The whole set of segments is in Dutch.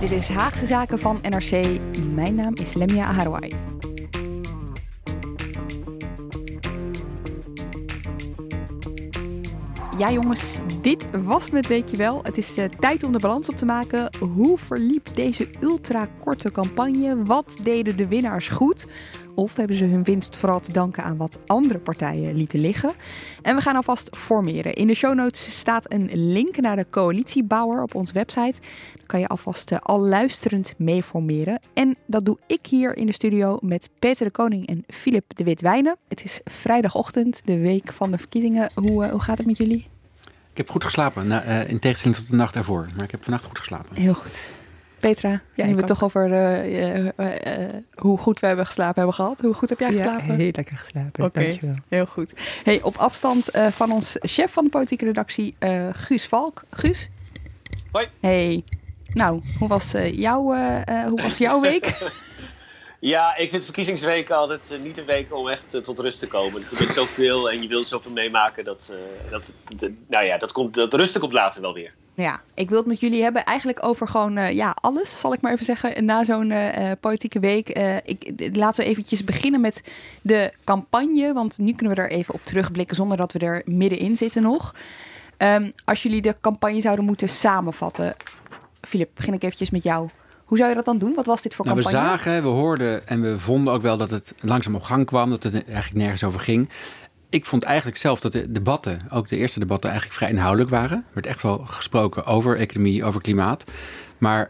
Dit is Haagse Zaken van NRC. Mijn naam is Lamyae Aharouay. Ja jongens, dit was me, weet je wel. Het is tijd om de balans op te maken. Hoe verliep deze ultrakorte campagne? Wat deden de winnaars goed? Of hebben ze hun winst vooral te danken aan wat andere partijen lieten liggen? En we gaan alvast formeren. In de show notes staat een link naar de coalitiebouwer op onze website. Dan kan je alvast al luisterend mee formeren. En dat doe ik hier in de studio met Peter de Koning en Filip de Witte-Wijnen. Het is vrijdagochtend, de week van de verkiezingen. Hoe gaat het met jullie? Ik heb goed geslapen, in tegenstelling tot de nacht daarvoor. Maar ik heb vannacht goed geslapen. Heel goed. Petra, ja, nu we het toch over hoe goed we hebben geslapen hebben gehad. Hoe goed heb jij geslapen? Ja, heel lekker geslapen. Okay. Dankjewel. Heel goed. Hey, op afstand van ons chef van de politieke redactie, Guus Valk. Guus? Hoi. Hey. Nou, hoe was jouw week? Ja, ik vind verkiezingsweek altijd niet een week om echt tot rust te komen. Er gebeurt zoveel en je wilt zoveel meemaken dat rusten komt later wel weer. Ja, ik wil het met jullie hebben eigenlijk over gewoon alles, zal ik maar even zeggen, na zo'n politieke week. Laten we eventjes beginnen met de campagne, want nu kunnen we er even op terugblikken zonder dat we er middenin zitten nog. Als jullie de campagne zouden moeten samenvatten, Filip, begin ik eventjes met jou. Hoe zou je dat dan doen? Wat was dit voor campagne? We zagen, we hoorden en we vonden ook wel dat het langzaam op gang kwam, dat het eigenlijk nergens over ging. Ik vond eigenlijk zelf dat de debatten, ook de eerste debatten, eigenlijk vrij inhoudelijk waren. Er werd echt wel gesproken over economie, over klimaat. Maar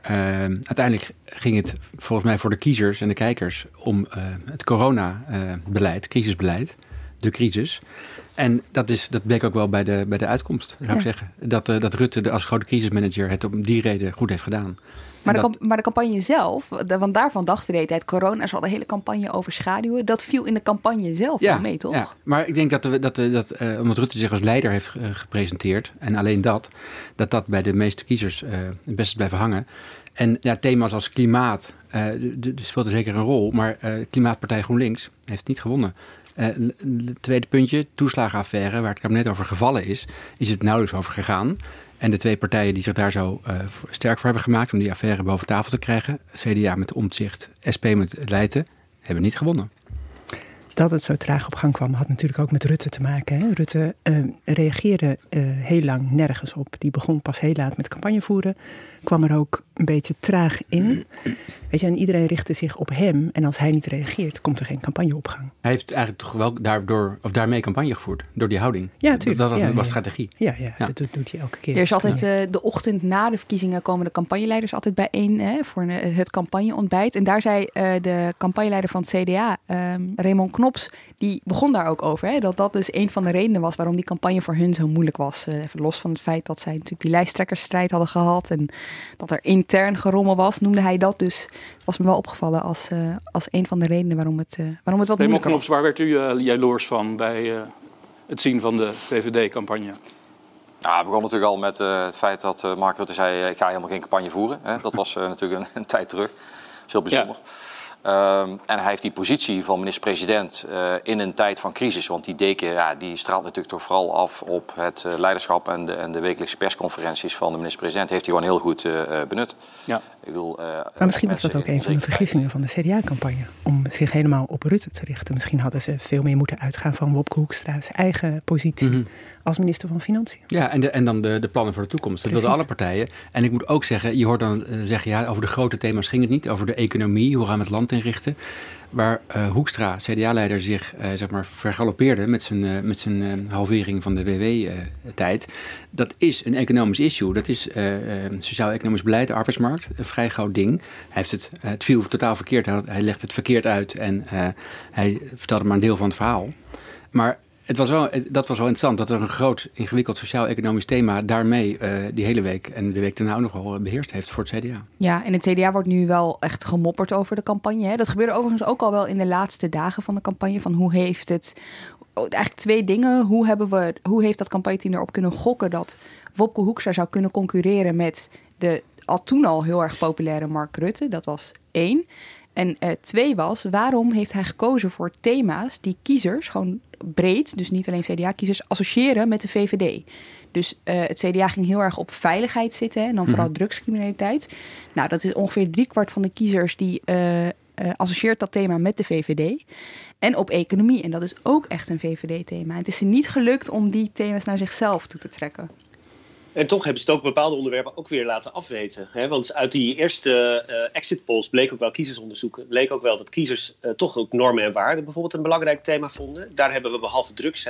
uiteindelijk ging het volgens mij voor de kiezers en de kijkers om het coronabeleid, crisisbeleid, de crisis. En dat bleek ook wel bij de uitkomst, zou ik zeggen. Dat Rutte als grote crisismanager het om die reden goed heeft gedaan. Maar de campagne zelf, want daarvan dachten we de hele tijd, corona zal de hele campagne overschaduwen. Dat viel in de campagne zelf wel mee, toch? Ja, maar ik denk dat omdat Rutte zich als leider heeft gepresenteerd, en alleen dat bij de meeste kiezers het beste blijft hangen. En thema's als klimaat speelt er zeker een rol, maar Klimaatpartij GroenLinks heeft niet gewonnen. Het tweede puntje, toeslagenaffaire, waar het kabinet over gevallen is, is het nauwelijks over gegaan. En de twee partijen die zich daar zo sterk voor hebben gemaakt om die affaire boven tafel te krijgen, CDA met Omtzigt, SP met Leijten, hebben niet gewonnen. Dat het zo traag op gang kwam had natuurlijk ook met Rutte te maken. Hè? Rutte reageerde heel lang nergens op. Die begon pas heel laat met campagne voeren. Kwam er ook een beetje traag in. Weet je, en iedereen richtte zich op hem. En als hij niet reageert, komt er geen campagne op gang. Hij heeft eigenlijk toch wel daarmee campagne gevoerd. Door die houding. Ja, natuurlijk. Dat was was strategie. Ja, dat doet hij elke keer. Er is altijd de ochtend na de verkiezingen komen de campagneleiders altijd bijeen. Hè, voor het campagneontbijt. En daar zei de campagneleider van het CDA, Raymond Knops, die begon daar ook over. Hè, dat dus een van de redenen was waarom die campagne voor hun zo moeilijk was. Even los van het feit dat zij natuurlijk die lijsttrekkersstrijd hadden gehad. En dat er intern gerommel was, noemde hij dat dus. Was me wel opgevallen als een van de redenen waarom het wat moeilijker was. Knops, waar werd u jaloers van bij het zien van de VVD-campagne? Nou, het begon natuurlijk al met het feit dat Mark Rutte zei, ik ga helemaal geen campagne voeren. Hè? Dat was natuurlijk een tijd terug. Dat is heel bijzonder. Ja. En hij heeft die positie van minister-president in een tijd van crisis. Want die deken die straalt natuurlijk toch vooral af op het leiderschap en de wekelijkse persconferenties van de minister-president. Heeft hij gewoon heel goed benut. Ja. Ik bedoel, maar misschien was dat ook een van de vergissingen van de CDA-campagne. Om zich helemaal op Rutte te richten. Misschien hadden ze veel meer moeten uitgaan van Wopke Hoekstra's eigen positie als minister van Financiën. Ja, en dan de plannen voor de toekomst. Precies. Dat wilden alle partijen. En ik moet ook zeggen, je hoort dan zeggen, ja, over de grote thema's ging het niet. Over de economie, hoe gaan we het land inrichten. Waar Hoekstra, CDA-leider, zich vergalopeerde met zijn halvering van de WW-tijd. Dat is een economisch issue. Dat is sociaal-economisch beleid, de arbeidsmarkt. Een vrij gauw ding. Het viel totaal verkeerd. Hij legde het verkeerd uit en hij vertelde maar een deel van het verhaal. Maar dat was wel interessant dat er een groot, ingewikkeld sociaal-economisch thema daarmee die hele week en de week daarna ook nog wel beheerst heeft voor het CDA. Ja, en het CDA wordt nu wel echt gemopperd over de campagne. Hè? Dat gebeurde overigens ook al wel in de laatste dagen van de campagne. Van hoe heeft het... Eigenlijk twee dingen. Hoe heeft dat campagneteam erop kunnen gokken dat Wopke Hoekstra zou kunnen concurreren met de al toen al heel erg populaire Mark Rutte? Dat was 1. En 2 was, waarom heeft hij gekozen voor thema's die kiezers, gewoon breed, dus niet alleen CDA-kiezers, associëren met de VVD? Dus het CDA ging heel erg op veiligheid zitten hè, en dan vooral drugscriminaliteit. Nou, dat is ongeveer 3/4 van de kiezers die associeert dat thema met de VVD. En op economie, en dat is ook echt een VVD-thema. Het is ze niet gelukt om die thema's naar zichzelf toe te trekken. En toch hebben ze het ook bepaalde onderwerpen ook weer laten afweten. Hè? Want uit die eerste exit polls bleek ook wel dat kiezers toch ook normen en waarden bijvoorbeeld een belangrijk thema vonden. Daar hebben we behalve drugs,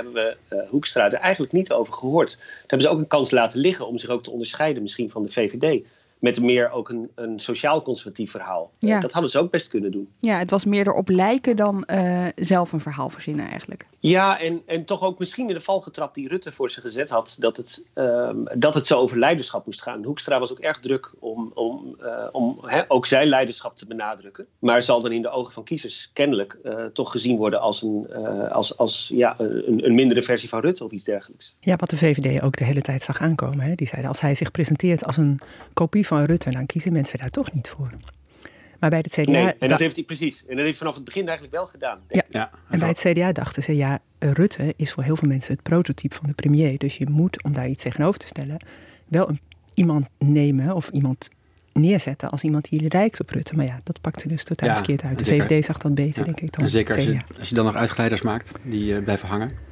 Hoekstra er eigenlijk niet over gehoord. Daar hebben ze ook een kans laten liggen om zich ook te onderscheiden misschien van de VVD. Met meer ook een sociaal-conservatief verhaal. Ja. Dat hadden ze ook best kunnen doen. Ja, het was meer erop lijken dan zelf een verhaal verzinnen eigenlijk. Ja, en toch ook misschien in de val getrapt die Rutte voor ze gezet had. Dat het zo over leiderschap moest gaan. Hoekstra was ook erg druk om ook zijn leiderschap te benadrukken. Maar zal dan in de ogen van kiezers kennelijk toch gezien worden als een mindere versie van Rutte of iets dergelijks. Ja, wat de VVD ook de hele tijd zag aankomen. Hè? Die zeiden als hij zich presenteert als een kopie van Rutte, dan kiezen mensen daar toch niet voor. Maar bij het CDA... Nee, en dat heeft hij precies. En dat heeft vanaf het begin eigenlijk wel gedaan. Ja. En bij het CDA dachten ze, ja, Rutte is voor heel veel mensen het prototype van de premier. Dus je moet, om daar iets tegenover te stellen, wel iemand nemen of iemand neerzetten als iemand die lijkt op Rutte. Maar ja, dat pakte dus totaal verkeerd uit. De VVD zag dat beter, denk ik, dan en zeker als je dan nog uitglijders maakt, die blijven hangen.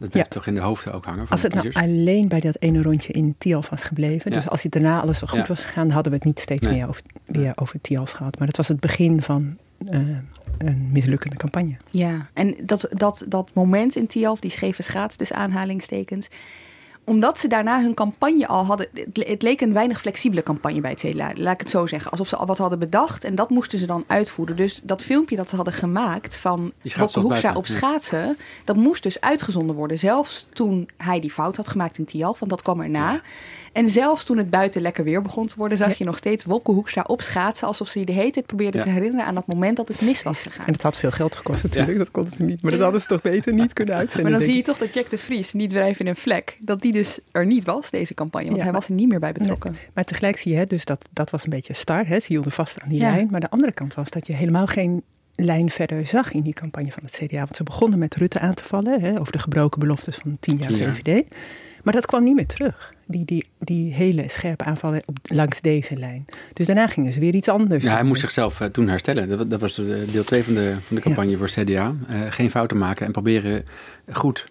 Dat blijft toch in de hoofden ook hangen. Van als het nou alleen bij dat ene rondje in Thialf was gebleven. Ja. Dus als het daarna alles zo goed was gegaan, hadden we het niet steeds meer over Thialf gehad. Maar dat was het begin van een mislukkende campagne. Ja, en dat moment in Thialf, die scheve schaats, dus aanhalingstekens. Omdat ze daarna hun campagne al hadden... Het leek een weinig flexibele campagne bij het CDA. Laat ik het zo zeggen. Alsof ze al wat hadden bedacht. En dat moesten ze dan uitvoeren. Dus dat filmpje dat ze hadden gemaakt van Wopke Hoekstra op schaatsen... dat moest dus uitgezonden worden. Zelfs toen hij die fout had gemaakt in Thialf. Want dat kwam erna. Ja. En zelfs toen het buiten lekker weer begon te worden... zag je nog steeds Wopke Hoekstra op schaatsen... alsof ze je de hele tijd probeerde te herinneren... aan dat moment dat het mis was gegaan. En het had veel geld gekost natuurlijk. Ja. Dat kon het niet. Maar dat hadden ze toch beter niet kunnen uitzenden. Maar dan zie je toch dat Jack de Vries niet wrijven in een vlek... dat die dus er niet was, deze campagne. Want hij was er niet meer bij betrokken. Nee. Maar tegelijk zie je, dus dat was een beetje star. Hè? Ze hielden vast aan die lijn. Maar de andere kant was dat je helemaal geen lijn verder zag... in die campagne van het CDA. Want ze begonnen met Rutte aan te vallen... Hè, over de gebroken beloftes van 10 jaar VVD... Maar dat kwam niet meer terug, die hele scherpe aanvallen langs deze lijn. Dus daarna gingen ze weer iets anders. Ja, hij moest zichzelf toen herstellen. Dat was deel 2 van de campagne voor CDA. Geen fouten maken en proberen goed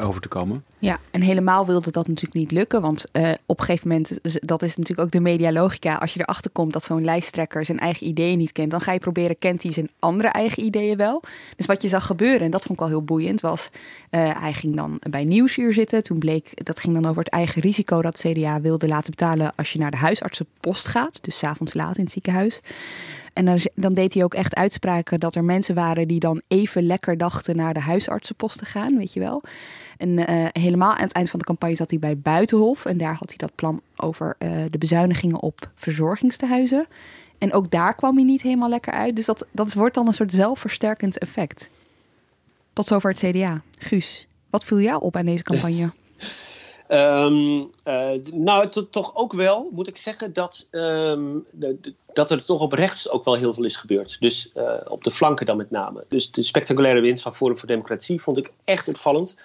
over te komen. Ja, en helemaal wilde dat natuurlijk niet lukken. Want op een gegeven moment, dat is natuurlijk ook de medialogica... als je erachter komt dat zo'n lijsttrekker zijn eigen ideeën niet kent... dan ga je proberen, kent hij zijn andere eigen ideeën wel? Dus wat je zag gebeuren, en dat vond ik wel heel boeiend... was, hij ging dan bij Nieuwsuur zitten. Toen bleek, dat ging dan over het eigen risico... dat CDA wilde laten betalen als je naar de huisartsenpost gaat. Dus 's avonds laat in het ziekenhuis. En dan deed hij ook echt uitspraken dat er mensen waren... die dan even lekker dachten naar de huisartsenpost te gaan, weet je wel... En helemaal aan het eind van de campagne zat hij bij Buitenhof. En daar had hij dat plan over de bezuinigingen op verzorgingstehuizen. En ook daar kwam hij niet helemaal lekker uit. Dus dat wordt dan een soort zelfversterkend effect. Tot zover het CDA. Guus, wat viel jou op aan deze campagne? Toch ook wel, moet ik zeggen, dat er toch op rechts ook wel heel veel is gebeurd. Dus op de flanken dan met name. Dus de spectaculaire winst van Forum voor Democratie vond ik echt opvallend.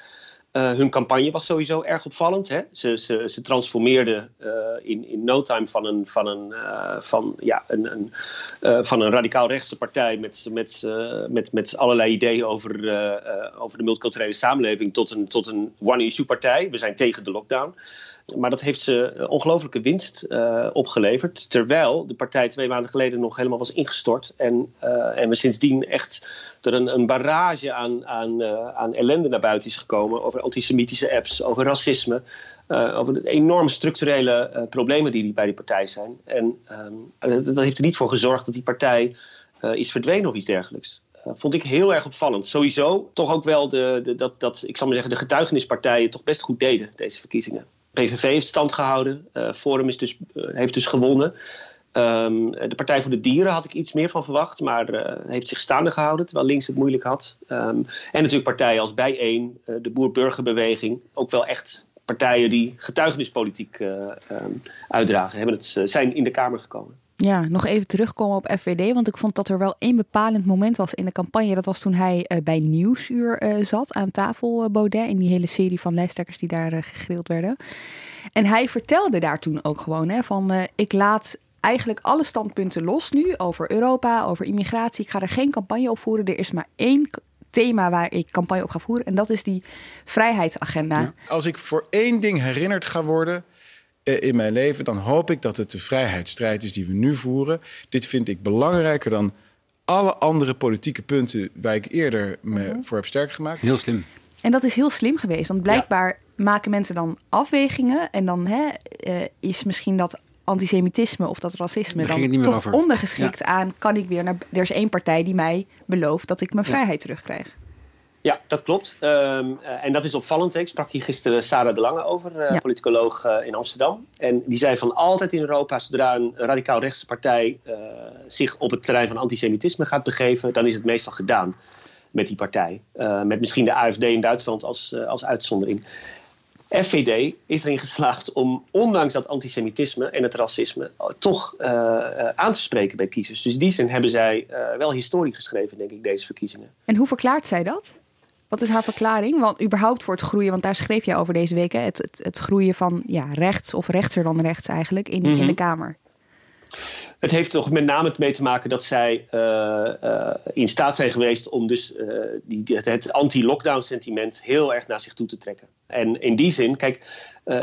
Hun campagne was sowieso erg opvallend. Hè? Ze transformeerden in no time van een radicaal rechtse partij met allerlei ideeën over de multiculturele samenleving tot een one-issue partij. We zijn tegen de lockdown. Maar dat heeft ze ongelooflijke winst opgeleverd. Terwijl de partij 2 maanden geleden nog helemaal was ingestort. En we sindsdien echt door een barrage aan ellende naar buiten is gekomen. Over antisemitische apps, over racisme. Over de enorme structurele problemen die bij die partij zijn. En dat heeft er niet voor gezorgd dat die partij is verdwenen of iets dergelijks. Vond ik heel erg opvallend. Sowieso toch ook wel de getuigenispartijen toch best goed deden deze verkiezingen. PVV heeft stand gehouden. Forum is heeft dus gewonnen. De Partij voor de Dieren had ik iets meer van verwacht. Maar heeft zich staande gehouden. Terwijl links het moeilijk had. En natuurlijk partijen als Bijeen. De Boer-Burgerbeweging. Ook wel echt partijen die getuigenispolitiek uitdragen. Zijn in de Kamer gekomen. Ja, nog even terugkomen op FVD. Want ik vond dat er wel één bepalend moment was in de campagne. Dat was toen hij bij Nieuwsuur zat aan tafel, Baudet. In die hele serie van lijsttrekkers die daar gegrild werden. En hij vertelde daar toen ook gewoon van... ik laat eigenlijk alle standpunten los nu over Europa, over immigratie. Ik ga er geen campagne op voeren. Er is maar één thema waar ik campagne op ga voeren. En dat is die vrijheidsagenda. Ja. Als ik voor één ding herinnerd ga worden... in mijn leven, dan hoop ik dat het de vrijheidsstrijd is die we nu voeren. Dit vind ik belangrijker dan alle andere politieke punten waar ik eerder me voor heb sterk gemaakt. Heel slim. En dat is heel slim geweest, want blijkbaar maken mensen dan afwegingen en dan is misschien dat antisemitisme of dat racisme dan toch ondergeschikt aan... kan ik weer naar... Er is één partij die mij belooft dat ik mijn vrijheid terugkrijg. Ja, dat klopt. En dat is opvallend. Ik sprak hier gisteren Sarah de Lange over, politicoloog in Amsterdam. En die zei van altijd in Europa, zodra een radicaal rechtse partij zich op het terrein van antisemitisme gaat begeven, dan is het meestal gedaan met die partij. Met misschien de AfD in Duitsland als uitzondering. FVD is erin geslaagd om ondanks dat antisemitisme en het racisme toch aan te spreken bij kiezers. Dus in die zin hebben zij wel historie geschreven, denk ik, deze verkiezingen. En hoe verklaart zij dat? Wat is haar verklaring? Want überhaupt voor het groeien, want daar schreef jij over deze week... Het groeien van rechts of rechter dan rechts eigenlijk in de Kamer. Het heeft toch met name mee te maken dat zij in staat zijn geweest... om dus het anti-lockdown sentiment heel erg naar zich toe te trekken. En in die zin, kijk,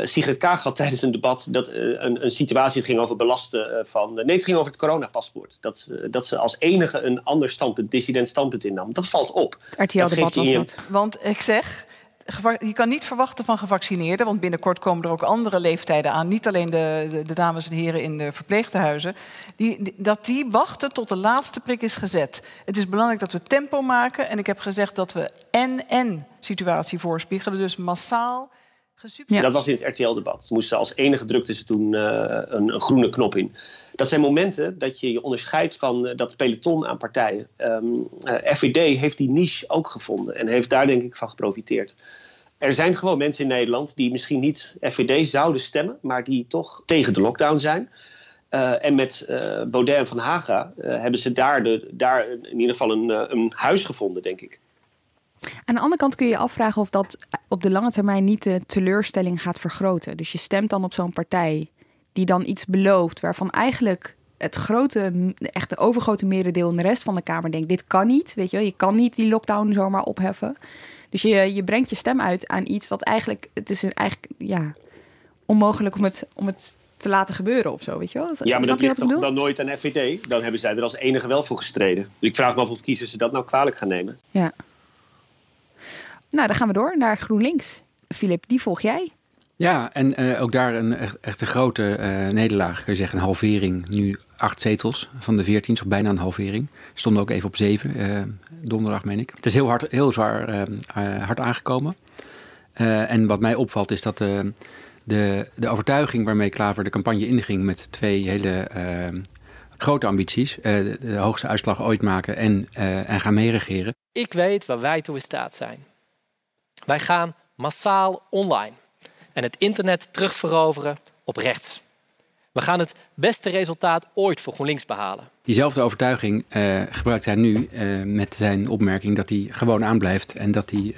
Sigrid Kaag had tijdens een debat... dat een situatie ging over belasten het ging over het coronapaspoort. Dat ze als enige een ander standpunt, dissident standpunt innam. Dat valt op. RTL-debat was dat. Want ik zeg... Je kan niet verwachten van gevaccineerden, want binnenkort komen er ook andere leeftijden aan. Niet alleen de dames en heren in de verpleegtehuizen. Die wachten tot de laatste prik is gezet. Het is belangrijk dat we tempo maken. En ik heb gezegd dat we situatie voorspiegelen. Dus massaal gesubsidieerd. Ja, dat was in het RTL-debat. Moesten als enige drukte ze toen een groene knop in. Dat zijn momenten dat je onderscheidt van dat peloton aan partijen. FVD heeft die niche ook gevonden en heeft daar denk ik van geprofiteerd. Er zijn gewoon mensen in Nederland die misschien niet FVD zouden stemmen... maar die toch tegen de lockdown zijn. En met Baudet en Van Haga hebben ze daar in ieder geval een huis gevonden, denk ik. Aan de andere kant kun je je afvragen of dat op de lange termijn niet de teleurstelling gaat vergroten. Dus je stemt dan op zo'n partij... die dan iets belooft waarvan eigenlijk het echt de overgrote merendeel in de rest van de Kamer denkt... dit kan niet, weet je wel, je kan niet die lockdown zomaar opheffen. Dus je brengt je stem uit aan iets dat eigenlijk... het is onmogelijk om het te laten gebeuren of zo, weet je wel. Ja, maar dat ligt toch dan nooit aan FVD? Dan hebben zij er als enige wel voor gestreden. Dus ik vraag me af of kiezers ze dat nou kwalijk gaan nemen. Ja. Nou, dan gaan we door naar GroenLinks. Filip, die volg jij. Ja, en ook daar echt een grote nederlaag. Kun je zeggen, een halvering. Nu 8 zetels van de 14, zo bijna een halvering. Stonden ook even op 7, donderdag meen ik. Het is heel zwaar hard aangekomen. En wat mij opvalt is dat de overtuiging waarmee Klaver de campagne inging... met 2 hele grote ambities. De hoogste uitslag ooit maken en gaan meeregeren. Ik weet waar wij toe in staat zijn. Wij gaan massaal online. en het internet terugveroveren op rechts. We gaan het beste resultaat ooit voor GroenLinks behalen. Diezelfde overtuiging gebruikt hij nu met zijn opmerking dat hij gewoon aanblijft en dat hij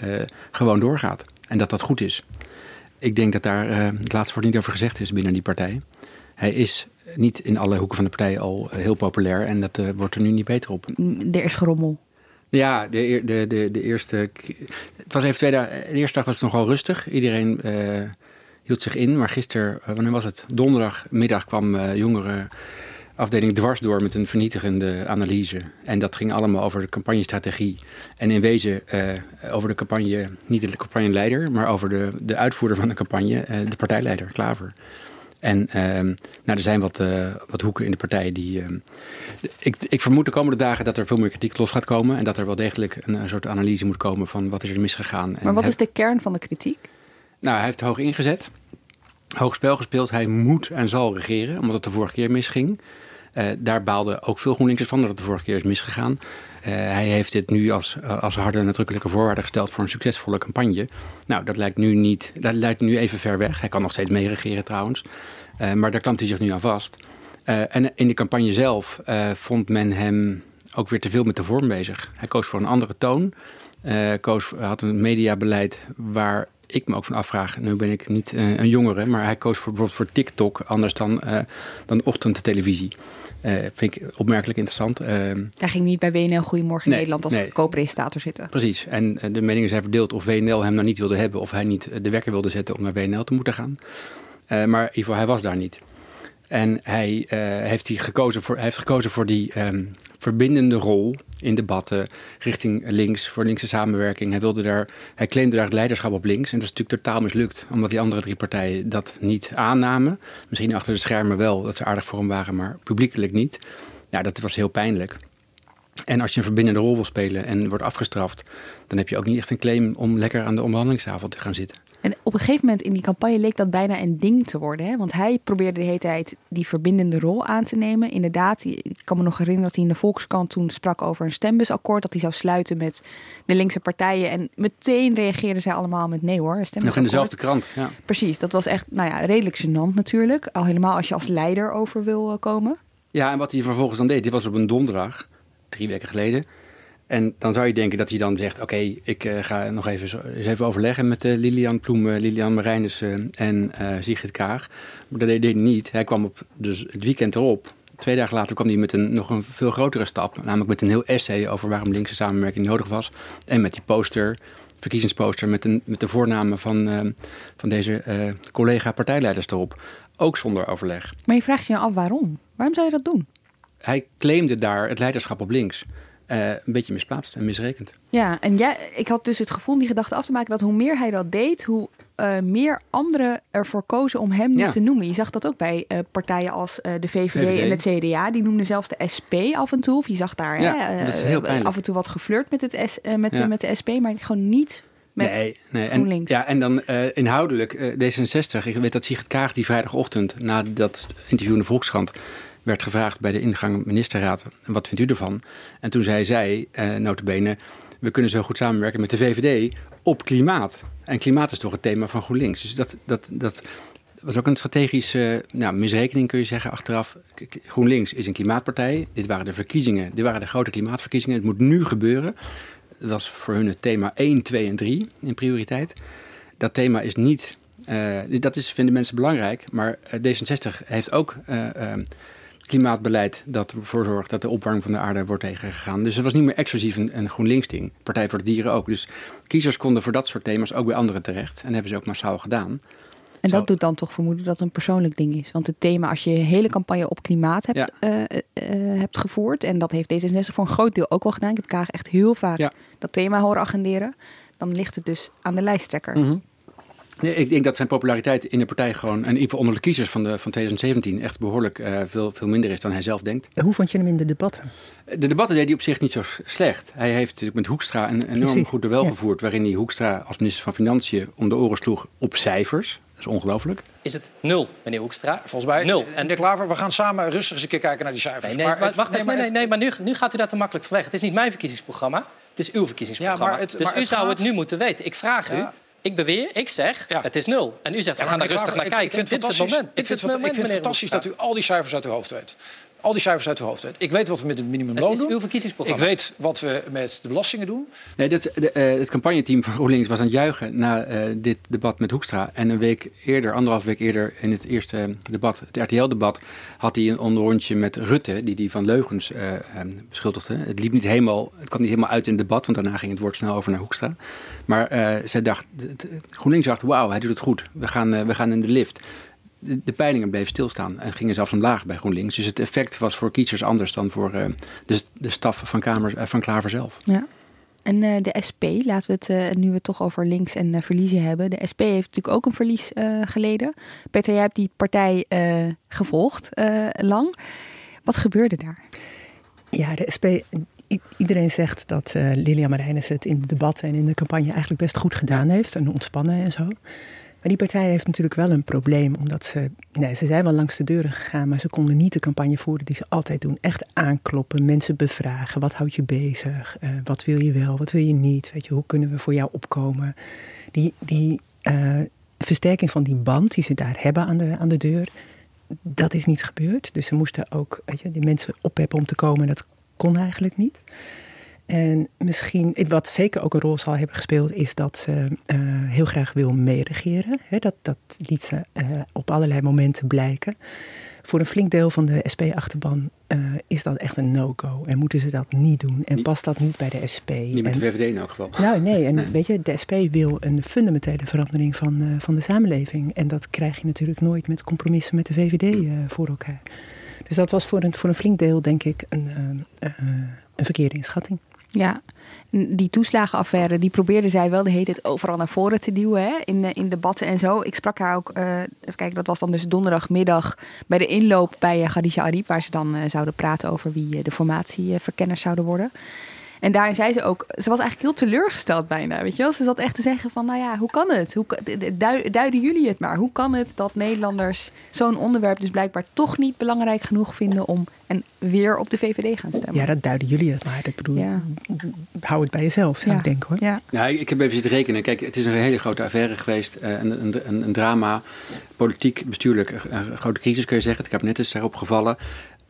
gewoon doorgaat. En dat dat goed is. Ik denk dat daar het laatste woord niet over gezegd is binnen die partij. Hij is niet in alle hoeken van de partij al heel populair en dat wordt er nu niet beter op. Er is gerommel. Ja, de eerste... Het was even twee dagen, de eerste dag was het nogal rustig. Iedereen... hield zich in, maar gisteren, wanneer was het? Donderdagmiddag kwam jongerenafdeling dwars door met een vernietigende analyse. En dat ging allemaal over de campagnestrategie. En in wezen over de campagne, niet de campagneleider, maar over de uitvoerder van de campagne, de partijleider, Klaver. En er zijn wat hoeken in de partij die... Ik vermoed de komende dagen dat er veel meer kritiek los gaat komen. En dat er wel degelijk een soort analyse moet komen van wat is er misgegaan. Maar wat is de kern van de kritiek? Nou, hij heeft hoog ingezet, hoog spel gespeeld. Hij moet en zal regeren, omdat het de vorige keer misging. Daar baalden ook veel GroenLinksers van dat het de vorige keer is misgegaan. Hij heeft dit nu als harde nadrukkelijke voorwaarde gesteld voor een succesvolle campagne. Nou, dat lijkt nu even ver weg. Hij kan nog steeds meeregeren trouwens. Maar daar klampt hij zich nu aan vast. En in de campagne zelf vond men hem ook weer te veel met de vorm bezig. Hij koos voor een andere toon. Had een mediabeleid waar... ik me ook van afvraag, nu ben ik niet een jongere... maar hij koos bijvoorbeeld voor TikTok anders dan ochtendtelevisie. Vind ik opmerkelijk interessant. Hij ging niet bij WNL Goedemorgen Nederland als co-presentator zitten. Precies, en de meningen zijn verdeeld of WNL hem nou niet wilde hebben... of hij niet de wekker wilde zetten om naar WNL te moeten gaan. Maar in ieder geval, hij was daar niet. En hij heeft gekozen voor die verbindende rol in debatten richting links, voor linkse samenwerking. Hij claimde daar het leiderschap op links. En dat is natuurlijk totaal mislukt, omdat die andere drie partijen dat niet aannamen. Misschien achter de schermen wel, dat ze aardig voor hem waren, maar publiekelijk niet. Ja, dat was heel pijnlijk. En als je een verbindende rol wil spelen en wordt afgestraft... dan heb je ook niet echt een claim om lekker aan de onderhandelingstafel te gaan zitten. En op een gegeven moment in die campagne leek dat bijna een ding te worden. Hè? Want hij probeerde de hele tijd die verbindende rol aan te nemen. Inderdaad, ik kan me nog herinneren dat hij in de Volkskrant toen sprak over een stembusakkoord. Dat hij zou sluiten met de linkse partijen. En meteen reageerden zij allemaal met nee hoor. Nog in dezelfde krant. Ja. Precies, dat was echt redelijk gênant natuurlijk. Al helemaal als je als leider over wil komen. Ja, en wat hij vervolgens dan deed, dit was op een donderdag, 3 weken geleden... En dan zou je denken dat hij dan zegt... oké, ik ga nog eens even overleggen met Lilianne Ploumen, Lilian Marijnissen en Sigrid Kaag. Maar dat deed hij niet. Hij kwam het weekend erop. 2 dagen later kwam hij met nog een veel grotere stap. Namelijk met een heel essay over waarom linkse samenwerking nodig was. En met die verkiezingsposter... met de voornamen van deze collega-partijleiders erop. Ook zonder overleg. Maar je vraagt je af waarom? Waarom zou je dat doen? Hij claimde daar het leiderschap op links... een beetje misplaatst en misrekend. Ja, en ik had dus het gevoel die gedachte af te maken... dat hoe meer hij dat deed, hoe meer anderen ervoor kozen om hem niet te noemen. Je zag dat ook bij partijen als de VVD en het CDA. Die noemden zelfs de SP af en toe. Of je zag daar af en toe wat geflirt met de SP... maar gewoon niet met GroenLinks. En dan inhoudelijk D66. Ik weet dat Sigrid Kaag die vrijdagochtend... na dat interview in de Volkskrant... werd gevraagd bij de ingang ministerraad, wat vindt u ervan? En toen zei zij, nota bene, we kunnen zo goed samenwerken met de VVD op klimaat. En klimaat is toch het thema van GroenLinks. Dus dat was ook een strategische misrekening, kun je zeggen, achteraf. GroenLinks is een klimaatpartij. Dit waren de grote klimaatverkiezingen. Het moet nu gebeuren. Dat was voor hun het thema 1, 2 en 3 in prioriteit. Dat thema is niet... vinden mensen belangrijk, maar D66 heeft ook... klimaatbeleid dat ervoor zorgt dat de opwarming van de aarde wordt tegengegaan. Dus het was niet meer exclusief een GroenLinks-ding. Partij voor de Dieren ook. Dus kiezers konden voor dat soort thema's ook bij anderen terecht. En dat hebben ze ook massaal gedaan. En dat doet dan toch vermoeden dat het een persoonlijk ding is. Want het thema, als je hele campagne op klimaat hebt gevoerd... en dat heeft D66 voor een groot deel ook al gedaan. Ik heb Kaag echt heel vaak dat thema horen agenderen. Dan ligt het dus aan de lijsttrekker. Mm-hmm. Nee, ik denk dat zijn populariteit in de partij gewoon... en in ieder geval onder de kiezers van 2017... echt behoorlijk veel minder is dan hij zelf denkt. Hoe vond je hem in de debatten? De debatten deed hij op zich niet zo slecht. Hij heeft natuurlijk met Hoekstra een enorm goed duel gevoerd... waarin hij Hoekstra als minister van Financiën om de oren sloeg op cijfers. Dat is ongelooflijk. Is het 0, meneer Hoekstra? Volgens mij 0. En de Klaver, we gaan samen rustig eens een keer kijken naar die cijfers. Maar nu gaat u dat te makkelijk van weg. Het is niet mijn verkiezingsprogramma, het is uw verkiezingsprogramma. Dus u zou het nu moeten weten. Ik vraag u... Ik zeg, het is nul. En u zegt, we gaan daar rustig naar kijken. Ik vind het fantastisch dat u al die cijfers uit uw hoofd weet. Ik weet wat we met het minimumloon doen. Het is uw verkiezingsprogramma. Ik weet wat we met de belastingen doen. Nee, het campagneteam van GroenLinks was aan het juichen na dit debat met Hoekstra. En anderhalf week eerder in het eerste debat, het RTL-debat, had hij een onderrondje met Rutte, die van leugens beschuldigde. Het kwam niet helemaal uit in het debat, want daarna ging het woord snel over naar Hoekstra. Maar GroenLinks dacht, wauw, hij doet het goed. We gaan in de lift. De peilingen bleven stilstaan en gingen zelfs omlaag bij GroenLinks. Dus het effect was voor kiezers anders dan voor de staf van Klaver zelf. Ja. En de SP, laten we het nu we het toch over links en verliezen hebben. De SP heeft natuurlijk ook een verlies geleden. Peter, jij hebt die partij gevolgd lang. Wat gebeurde daar? Ja, de SP... Iedereen zegt dat Lilian Marijnissen het in het debat en in de campagne eigenlijk best goed gedaan heeft. En ontspannen en zo. Maar die partij heeft natuurlijk wel een probleem. Omdat ze zijn wel langs de deuren gegaan, maar ze konden niet de campagne voeren die ze altijd doen. Echt aankloppen, mensen bevragen. Wat houdt je bezig? Wat wil je wel? Wat wil je niet? Weet je, hoe kunnen we voor jou opkomen? Die versterking van die band die ze daar hebben aan de deur, dat is niet gebeurd. Dus ze moesten ook die mensen opheppen om te komen. Dat kon eigenlijk niet. En misschien, wat zeker ook een rol zal hebben gespeeld, is dat ze heel graag wil meeregeren. Dat liet ze op allerlei momenten blijken. Voor een flink deel van de SP-achterban is dat echt een no-go. En moeten ze dat niet doen. En past dat niet bij de SP. Niet met de VVD in elk geval. Nou, nee. En weet je, de SP wil een fundamentele verandering van de samenleving. En dat krijg je natuurlijk nooit met compromissen met de VVD voor elkaar. Dus dat was voor een flink deel, denk ik, een verkeerde inschatting. Ja, die toeslagenaffaire, die probeerde zij wel de hele tijd overal naar voren te duwen, hè? In debatten en zo. Ik sprak haar ook, dat was dan dus donderdagmiddag bij de inloop bij Khadija Ariep, waar ze dan zouden praten over wie de formatieverkenners zouden worden. En daarin zei ze ook, ze was eigenlijk heel teleurgesteld bijna, weet je wel. Ze zat echt te zeggen van, nou ja, hoe kan het? Duiden jullie het maar? Hoe kan het dat Nederlanders zo'n onderwerp dus blijkbaar toch niet belangrijk genoeg vinden om en weer op de VVD gaan stemmen? Ja, dat duiden jullie het maar. Ik bedoel, hou het bij jezelf, zou ik denken, hoor. Ja. Nou, ik heb even zitten rekenen. Kijk, het is een hele grote affaire geweest. Een drama, politiek, bestuurlijk, een grote crisis kun je zeggen. Het kabinet is daarop gevallen.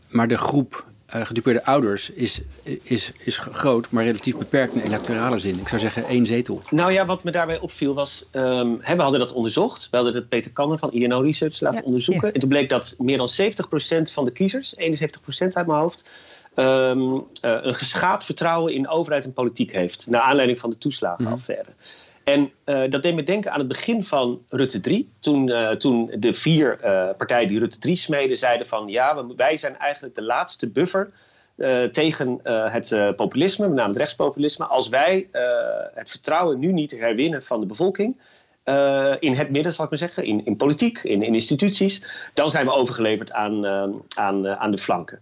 Maar de groep gedupeerde ouders is groot, maar relatief beperkt in electorale zin. Ik zou zeggen 1 zetel. Nou ja, wat me daarbij opviel was, we hadden dat onderzocht. We hadden het Peter Kanne van I&O Research laten onderzoeken. Ja. En toen bleek dat meer dan 70% van de kiezers, 71% uit mijn hoofd, een geschaad vertrouwen in overheid en politiek heeft. Naar aanleiding van de toeslagenaffaire. Mm-hmm. En dat deed me denken aan het begin van Rutte 3. Toen de 4 partijen die Rutte 3 smeden zeiden van wij zijn eigenlijk de laatste buffer tegen het populisme, met name het rechtspopulisme. Als wij het vertrouwen nu niet herwinnen van de bevolking, in het midden zal ik maar zeggen, in politiek, in instituties, dan zijn we overgeleverd aan de flanken.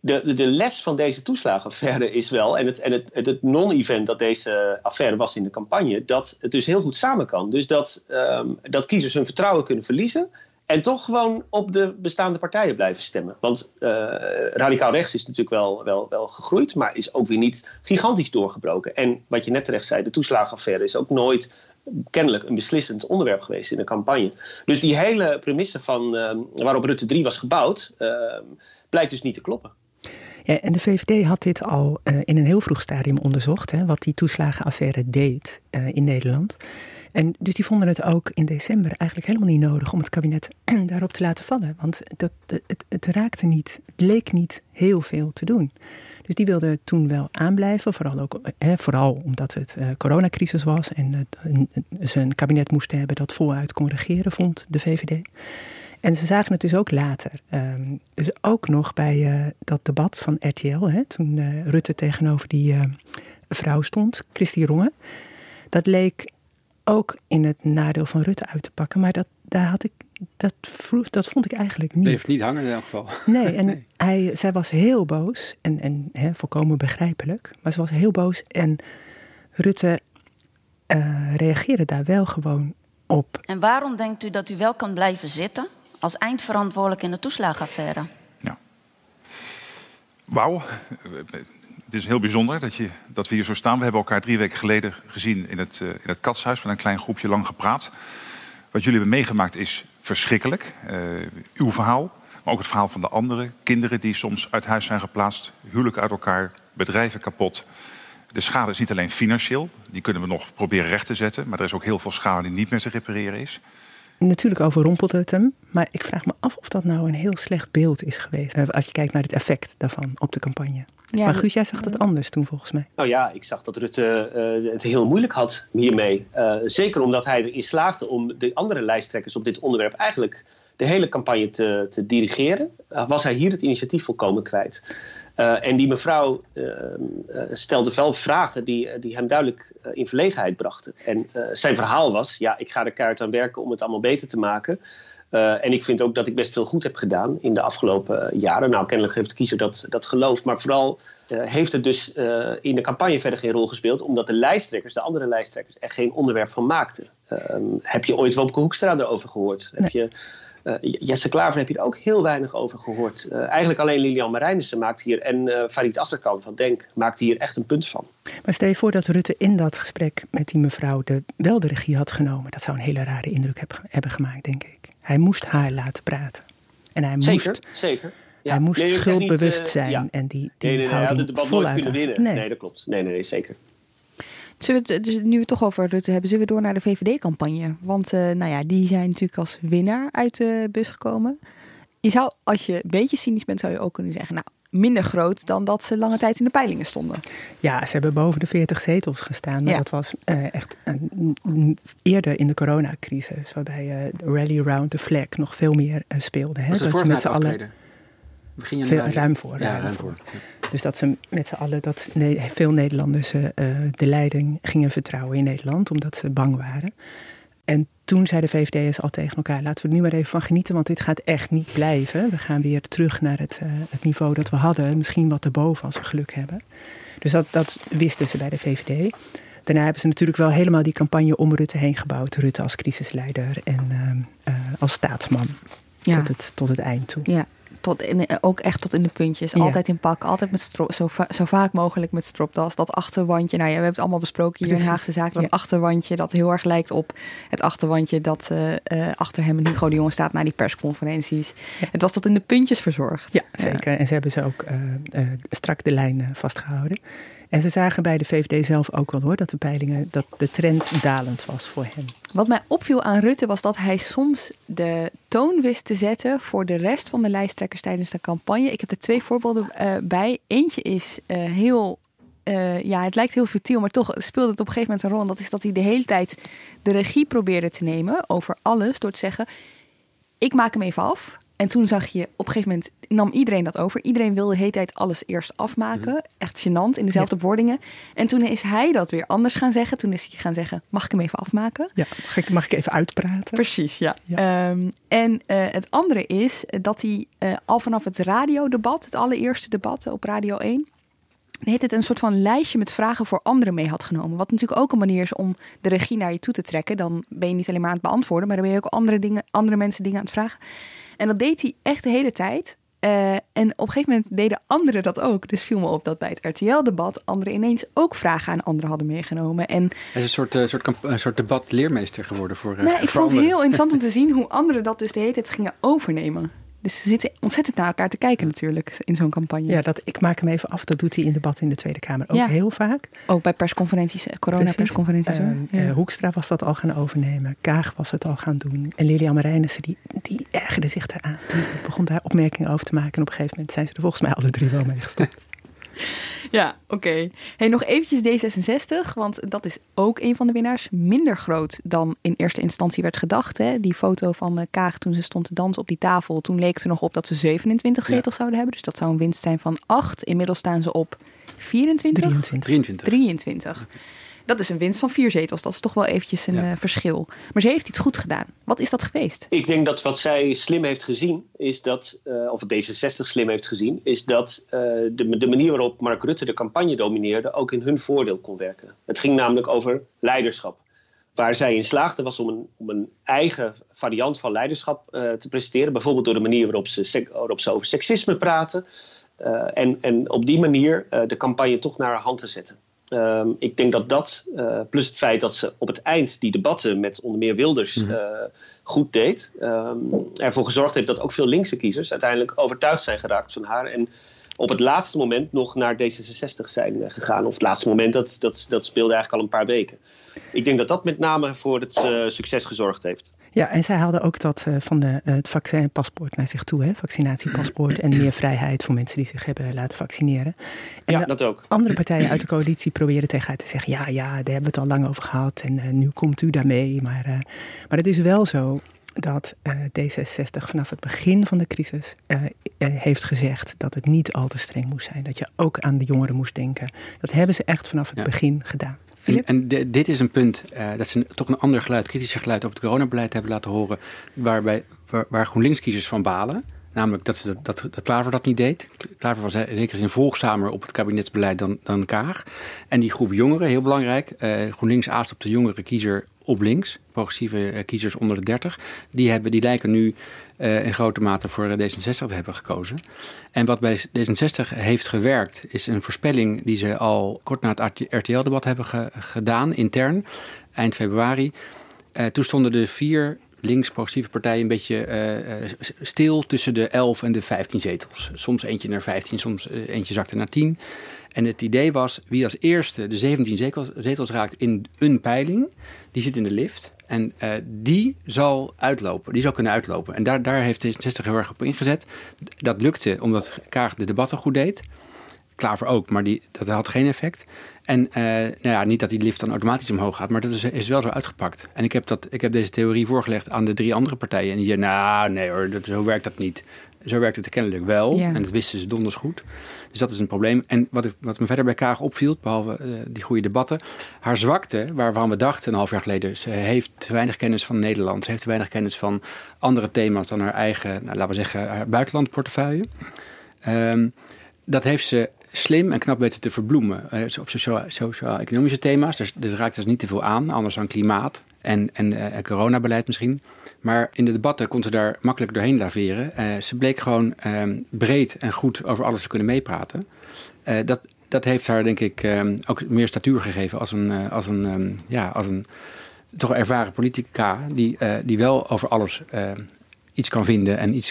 De les van deze toeslagenaffaire is wel, en het non-event dat deze affaire was in de campagne, dat het dus heel goed samen kan. Dus dat kiezers hun vertrouwen kunnen verliezen en toch gewoon op de bestaande partijen blijven stemmen. Want radicaal rechts is natuurlijk wel gegroeid, maar is ook weer niet gigantisch doorgebroken. En wat je net terecht zei, de toeslagenaffaire is ook nooit kennelijk een beslissend onderwerp geweest in de campagne. Dus die hele premisse van waarop Rutte 3 was gebouwd, blijkt dus niet te kloppen. Ja, en de VVD had dit al in een heel vroeg stadium onderzocht, hè, wat die toeslagenaffaire deed in Nederland. En dus die vonden het ook in december eigenlijk helemaal niet nodig om het kabinet daarop te laten vallen. Want het raakte niet, het leek niet heel veel te doen. Dus die wilden toen wel aanblijven, vooral omdat het coronacrisis was en ze een kabinet moesten hebben dat voluit kon regeren, vond de VVD. En ze zagen het dus ook later. Dus ook nog bij dat debat van RTL, hè, toen Rutte tegenover die vrouw stond, Christie Ronge. Dat leek ook in het nadeel van Rutte uit te pakken, maar dat vond ik eigenlijk niet. Bleef niet hangen in elk geval. Nee, en nee. Zij was heel boos, en volkomen begrijpelijk, maar ze was heel boos. En Rutte reageerde daar wel gewoon op. En waarom denkt u dat u wel kan blijven zitten als eindverantwoordelijk in de toeslagenaffaire? Nou, wauw. Het is heel bijzonder dat we hier zo staan. We hebben elkaar 3 weken geleden gezien in het Catshuis, met een klein groepje lang gepraat. Wat jullie hebben meegemaakt is verschrikkelijk. Uw verhaal, maar ook het verhaal van de anderen. Kinderen die soms uit huis zijn geplaatst, huwelijken uit elkaar, bedrijven kapot. De schade is niet alleen financieel, die kunnen we nog proberen recht te zetten. Maar er is ook heel veel schade die niet meer te repareren is. Natuurlijk overrompelt het hem, maar ik vraag me af of dat nou een heel slecht beeld is geweest. Als je kijkt naar het effect daarvan op de campagne. Ja, maar Guus, jij zag dat anders toen volgens mij. Nou ja, ik zag dat Rutte het heel moeilijk had hiermee. Zeker omdat hij erin slaagde om de andere lijsttrekkers op dit onderwerp eigenlijk de hele campagne te dirigeren. Was hij hier het initiatief volkomen kwijt. En die mevrouw stelde veel vragen die hem duidelijk in verlegenheid brachten. En zijn verhaal was, ja, ik ga er keihard aan werken om het allemaal beter te maken. En ik vind ook dat ik best veel goed heb gedaan in de afgelopen jaren. Nou, kennelijk heeft de kiezer dat geloofd. Maar vooral heeft het dus in de campagne verder geen rol gespeeld. Omdat de andere lijsttrekkers er geen onderwerp van maakten. Heb je ooit Wopke Hoekstra erover gehoord? Nee. Heb je... Jesse Klaver heb je er ook heel weinig over gehoord. Eigenlijk alleen Lilian Marijnissen maakt hier... en Farid Asserkamp van Denk maakt hier echt een punt van. Maar stel je voor dat Rutte in dat gesprek met die mevrouw... wel de regie had genomen. Dat zou een hele rare indruk hebben gemaakt, denk ik. Hij moest haar laten praten. En hij moest. Ja. Hij moest schuldbewust zijn en die houding hij had het debat nooit kunnen winnen. Nee, dat klopt. Nee, zeker. Dus nu we het toch over Rutte hebben, zullen we door naar de VVD-campagne? Want die zijn natuurlijk als winnaar uit de bus gekomen. Je zou, als je een beetje cynisch bent, zou je ook kunnen zeggen... minder groot dan dat ze lange tijd in de peilingen stonden. Ja, ze hebben boven de 40 zetels gestaan. Maar dat was echt eerder in de coronacrisis... waarbij de rally round the flag nog veel meer speelde. Hè? Dat je met z'n allen... Ruim voor. Dus dat ze met z'n allen, veel Nederlanders de leiding gingen vertrouwen in Nederland, omdat ze bang waren. En toen zeiden de VVD'ers al tegen elkaar, laten we er nu maar even van genieten, want dit gaat echt niet blijven. We gaan weer terug naar het niveau dat we hadden, misschien wat erboven als we geluk hebben. Dus dat wisten ze bij de VVD. Daarna hebben ze natuurlijk wel helemaal die campagne om Rutte heen gebouwd. Rutte als crisisleider en als staatsman tot het eind toe. Ja. Ook echt tot in de puntjes. Ja. Altijd in pak, altijd met zo vaak mogelijk met stropdas. Dat achterwandje, we hebben het allemaal besproken hier in Haagse Zaken. Dat achterwandje dat heel erg lijkt op het achterwandje dat achter hem en Hugo de Jonge staat na die persconferenties. Ja. Het was tot in de puntjes verzorgd. Ja, zeker. Ja. En ze hebben ze ook strak de lijn vastgehouden. En ze zagen bij de VVD zelf ook wel hoor, dat de peilingen, dat de trend dalend was voor hem. Wat mij opviel aan Rutte was dat hij soms de toon wist te zetten voor de rest van de lijsttrekkers tijdens de campagne. Ik heb er 2 voorbeelden bij. Eentje is heel... het lijkt heel futiel, maar toch speelde het op een gegeven moment een rol. Dat is dat hij de hele tijd de regie probeerde te nemen over alles door te zeggen, ik maak hem even af. En toen zag je, op een gegeven moment nam iedereen dat over. Iedereen wilde de hele tijd alles eerst afmaken. Echt gênant, in dezelfde bewoordingen. En toen is hij dat weer anders gaan zeggen. Toen is hij gaan zeggen, mag ik hem even afmaken? Ja, mag ik even uitpraten? Precies, ja. En het andere is dat hij al vanaf het radiodebat... het allereerste debat op Radio 1... heeft het een soort van lijstje met vragen voor anderen mee had genomen. Wat natuurlijk ook een manier is om de regie naar je toe te trekken. Dan ben je niet alleen maar aan het beantwoorden... maar dan ben je ook andere mensen dingen aan het vragen... En dat deed hij echt de hele tijd. En op een gegeven moment deden anderen dat ook. Dus viel me op dat bij het RTL-debat... anderen ineens ook vragen aan anderen hadden meegenomen. En hij is een soort debatleermeester geworden voor ik vond het heel interessant om te zien... hoe anderen dat dus de hele tijd gingen overnemen. Dus ze zitten ontzettend naar elkaar te kijken natuurlijk in zo'n campagne. Ja, dat ik maak hem even af. Dat doet hij in debat in de Tweede Kamer ook heel vaak. Ook bij persconferenties, coronapersconferenties. Hoekstra was dat al gaan overnemen. Kaag was het al gaan doen. En Lilian Marijnissen, die ergerde zich daaraan. Die begon daar opmerkingen over te maken. En op een gegeven moment zijn ze er volgens mij alle 3 wel mee gestopt. Ja, oké. Hey, nog eventjes D66, want dat is ook een van de winnaars. Minder groot dan in eerste instantie werd gedacht. Hè? Die foto van Kaag toen ze stond te dansen op die tafel. Toen leek ze nog op dat ze 27 zetels zouden hebben. Dus dat zou een winst zijn van 8. Inmiddels staan ze op 24? 23. Dat is een winst van 4 zetels. Dat is toch wel eventjes een verschil. Maar ze heeft iets goed gedaan. Wat is dat geweest? Ik denk dat wat zij slim heeft gezien, is dat, of D66 slim heeft gezien... is dat de manier waarop Mark Rutte de campagne domineerde... ook in hun voordeel kon werken. Het ging namelijk over leiderschap. Waar zij in slaagde was om een eigen variant van leiderschap te presenteren. Bijvoorbeeld door de manier waarop ze over seksisme praten... En op die manier de campagne toch naar haar hand te zetten. Ik denk dat plus het feit dat ze op het eind die debatten met onder meer Wilders goed deed, ervoor gezorgd heeft dat ook veel linkse kiezers uiteindelijk overtuigd zijn geraakt van haar en op het laatste moment nog naar D66 zijn gegaan. Of het laatste moment, dat speelde eigenlijk al een paar weken. Ik denk dat met name voor het succes gezorgd heeft. Ja, en zij haalde ook dat van het vaccinpaspoort naar zich toe. Hè? Vaccinatiepaspoort en meer vrijheid voor mensen die zich hebben laten vaccineren. En ja, dat ook. Andere partijen uit de coalitie proberen tegen haar te zeggen... ja, daar hebben we het al lang over gehad en nu komt u daarmee. Maar het is wel zo dat D66 vanaf het begin van de crisis heeft gezegd dat het niet al te streng moest zijn. Dat je ook aan de jongeren moest denken. Dat hebben ze echt vanaf het begin gedaan. En dit is een punt dat ze toch een ander geluid, kritischer geluid op het coronabeleid hebben laten horen, waar GroenLinks-kiezers van balen. Namelijk dat ze dat Klaver dat niet deed. Klaver was in zekere zin volgzamer op het kabinetsbeleid dan Kaag. En die groep jongeren, heel belangrijk. GroenLinks aast op de jongere kiezer op links. Progressieve kiezers onder de 30. Die lijken nu in grote mate voor D66 te hebben gekozen. En wat bij D66 heeft gewerkt, is een voorspelling die ze al kort na het RTL-debat hebben gedaan, intern, eind februari. Toen stonden de 4... links-progressieve partijen een beetje stil tussen de 11 en de 15 zetels. Soms eentje naar 15, soms eentje zakte naar 10. En het idee was, wie als eerste de 17 zetels raakt in een peiling, die zit in de lift. En die zal uitlopen, die zou kunnen uitlopen. En daar heeft D66 heel erg op ingezet. Dat lukte omdat Kaag de debatten goed deed. Klaver ook, maar dat had geen effect. En niet dat die lift dan automatisch omhoog gaat, maar dat is wel zo uitgepakt. En ik heb deze theorie voorgelegd aan de 3 andere partijen. En die zeiden, nee hoor, zo werkt dat niet. Zo werkt het kennelijk wel. Ja. En dat wisten ze donders goed. Dus dat is een probleem. En wat me verder bij Kaag opviel, behalve die goede debatten, haar zwakte, waarvan we dachten een half jaar geleden, ze heeft te weinig kennis van Nederland. Ze heeft te weinig kennis van andere thema's dan haar eigen, laten we zeggen, haar buitenlandportefeuille. Dat heeft ze slim en knap weten te verbloemen. Op sociaal-economische thema's. Dus raakt dus niet te veel aan. Anders dan klimaat en coronabeleid misschien. Maar in de debatten kon ze daar makkelijk doorheen laveren. Ze bleek gewoon breed en goed over alles te kunnen meepraten. Dat heeft haar denk ik ook meer statuur gegeven als een toch ervaren politica die wel over alles iets kan vinden en iets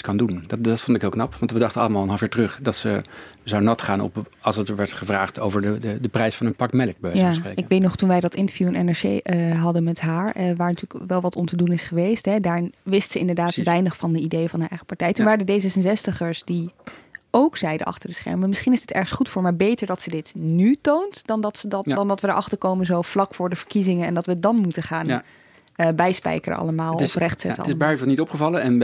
kan doen. Dat vond ik heel knap. Want we dachten allemaal een half jaar terug dat ze zou nat gaan op als het werd gevraagd over de prijs van een pak melk. Bij wijze van spreken. Ik weet nog toen wij dat interview in NRC hadden met haar, waar natuurlijk wel wat om te doen is geweest. Hè. Daar wist ze inderdaad weinig van de ideeën van haar eigen partij. Toen waren de D66'ers die ook zeiden achter de schermen, misschien is dit ergens goed voor, maar beter dat ze dit nu toont dan dat we erachter komen zo vlak voor de verkiezingen en dat we dan moeten gaan bijspijkeren allemaal of rechtzetten. Ja, het is bij haar niet opgevallen en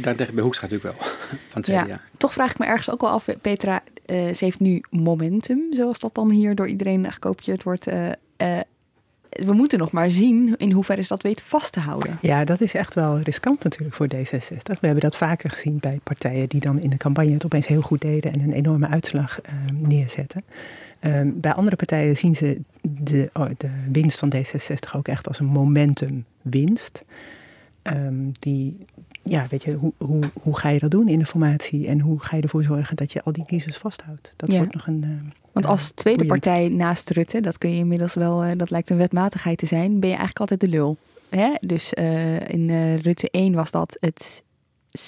daartegen bij Hoekstra natuurlijk wel. Van het CDA. Ja, toch vraag ik me ergens ook wel af, Petra, ze heeft nu momentum, zoals dat dan hier door iedereen gekopieerd wordt. We moeten nog maar zien in hoeverre ze dat weten vast te houden. Ja, dat is echt wel riskant natuurlijk voor D66. We hebben dat vaker gezien bij partijen die dan in de campagne het opeens heel goed deden en een enorme uitslag neerzetten. Bij andere partijen zien ze de winst van D66 ook echt als een momentumwinst. Hoe ga je dat doen in de formatie? En hoe ga je ervoor zorgen dat je al die kiezers vasthoudt? Dat wordt nog een... Want als tweede partij naast Rutte, dat kun je inmiddels wel, dat lijkt een wetmatigheid te zijn, ben je eigenlijk altijd de lul. Hè? Dus in Rutte 1 was dat het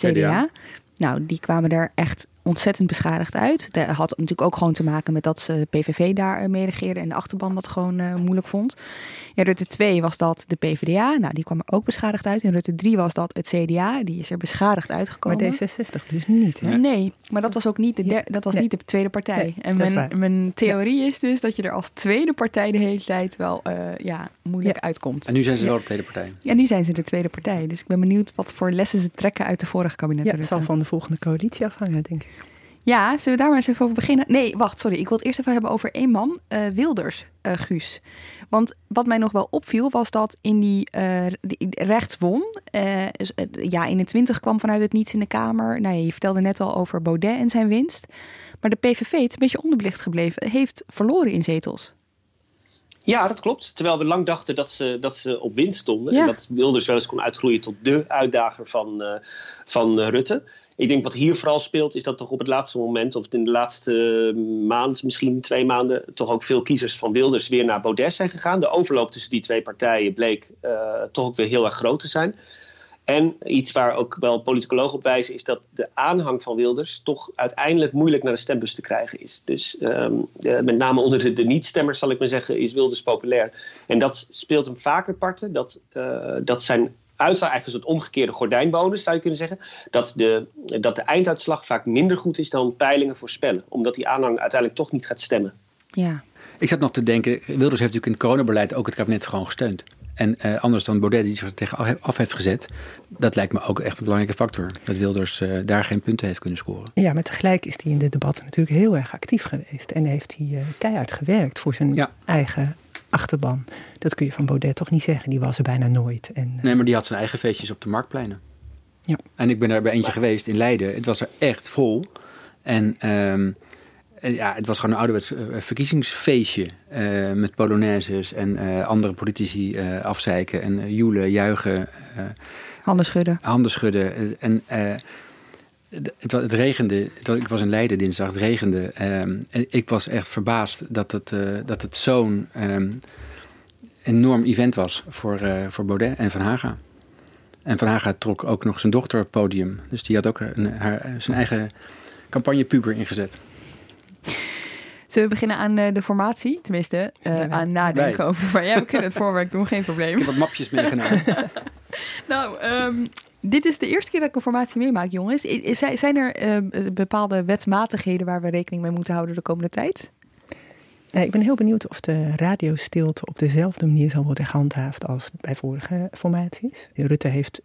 CDA. Nou, die kwamen er echt ontzettend beschadigd uit. Dat had natuurlijk ook gewoon te maken met dat ze PVV daar mee regeerden en de achterban dat gewoon moeilijk vond. In Rutte 2 was dat de PvdA. Nou, die kwam er ook beschadigd uit. In Rutte 3 was dat het CDA. Die is er beschadigd uitgekomen. Maar D66 dus niet, hè? Nee, maar dat was ook niet niet de tweede partij. Nee, en mijn theorie is dus dat je er als tweede partij de hele tijd wel moeilijk uitkomt. En nu zijn ze wel de tweede partij. Ja, nu zijn ze de tweede partij. Dus ik ben benieuwd wat voor lessen ze trekken uit de vorige kabinetten. Ja, het zal van de volgende coalitie afhangen, denk ik. Ja, zullen we daar maar eens even over beginnen? Nee, wacht, sorry. Ik wil het eerst even hebben over één man, Wilders, Guus. Want wat mij nog wel opviel was dat in die rechts won. 21 kwam vanuit het niets in de Kamer. Nou, je vertelde net al over Baudet en zijn winst. Maar de PVV, het is een beetje onderbelicht gebleven, heeft verloren in zetels. Ja, dat klopt. Terwijl we lang dachten dat ze op winst stonden. Ja. En dat Wilders wel eens kon uitgroeien tot de uitdager van Rutte. Ik denk wat hier vooral speelt is dat toch op het laatste moment, of in de laatste maand, misschien 2 maanden, toch ook veel kiezers van Wilders weer naar Baudet zijn gegaan. De overloop tussen die twee partijen bleek toch ook weer heel erg groot te zijn. En iets waar ook wel politicologen op wijzen is dat de aanhang van Wilders toch uiteindelijk moeilijk naar de stembus te krijgen is. Dus met name onder de niet-stemmers, zal ik maar zeggen, is Wilders populair. En dat speelt hem vaker parten. Dat zijn uitslag eigenlijk een soort omgekeerde gordijnbonus, zou je kunnen zeggen. Dat de einduitslag vaak minder goed is dan peilingen voorspellen. Omdat die aanhang uiteindelijk toch niet gaat stemmen. Ja. Ik zat nog te denken, Wilders heeft natuurlijk in het coronabeleid ook het kabinet gewoon gesteund. En anders dan Baudet die zich er tegen af heeft gezet. Dat lijkt me ook echt een belangrijke factor. Dat Wilders daar geen punten heeft kunnen scoren. Ja, maar tegelijk is hij in de debatten natuurlijk heel erg actief geweest. En heeft hij keihard gewerkt voor zijn eigen achterban. Dat kun je van Baudet toch niet zeggen. Die was er bijna nooit. Nee, maar die had zijn eigen feestjes op de marktpleinen. Ja. En ik ben daar bij eentje geweest in Leiden. Het was er echt vol. En het was gewoon een ouderwets verkiezingsfeestje. Met polonaises en andere politici afzeiken. En joelen, juichen. Handen schudden. Het regende. Ik was in Leiden dinsdag. Het regende. En ik was echt verbaasd dat het zo'n enorm event was voor Baudet en Van Haga. En Van Haga trok ook nog zijn dochter op het podium. Dus die had ook zijn eigen campagnepuber ingezet. Zullen we beginnen aan de formatie? Tenminste, aan nadenken over. Maar ja, we kunnen het voorwerk doen, geen probleem. Ik heb wat mapjes meegenomen. Dit is de eerste keer dat ik een formatie meemaak, jongens. Zijn er bepaalde wetmatigheden waar we rekening mee moeten houden de komende tijd? Nou, ik ben heel benieuwd of de radiostilte op dezelfde manier zal worden gehandhaafd als bij vorige formaties. Rutte heeft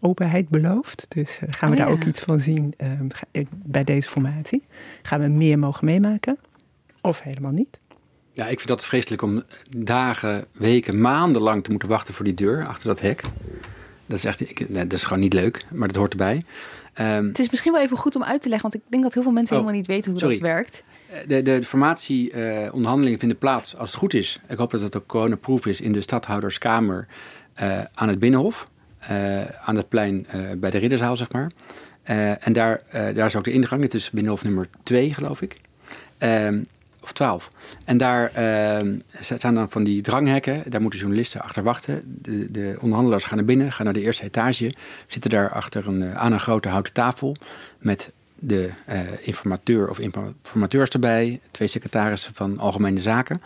openheid beloofd, dus gaan we daar ook iets van zien bij deze formatie. Gaan we meer mogen meemaken of helemaal niet? Ja, ik vind dat vreselijk om dagen, weken, maanden lang te moeten wachten voor die deur achter dat hek. Dat is echt, dat is gewoon niet leuk, maar dat hoort erbij. Het is misschien wel even goed om uit te leggen, want ik denk dat heel veel mensen helemaal niet weten hoe dat werkt. De formatieonderhandelingen vinden plaats, als het goed is, ik hoop dat het ook coronaproof is, in de Stadhouderskamer aan het Binnenhof. Aan het plein bij de Ridderzaal, zeg maar. En daar is ook de ingang. Het is Binnenhof nummer 2, geloof ik. Of 12. En daar staan dan van die dranghekken. Daar moeten journalisten achter wachten. De onderhandelaars gaan naar binnen, gaan naar de eerste etage. Zitten daar achter aan een grote houten tafel met de informateur of informateurs erbij. 2 secretarissen van Algemene Zaken.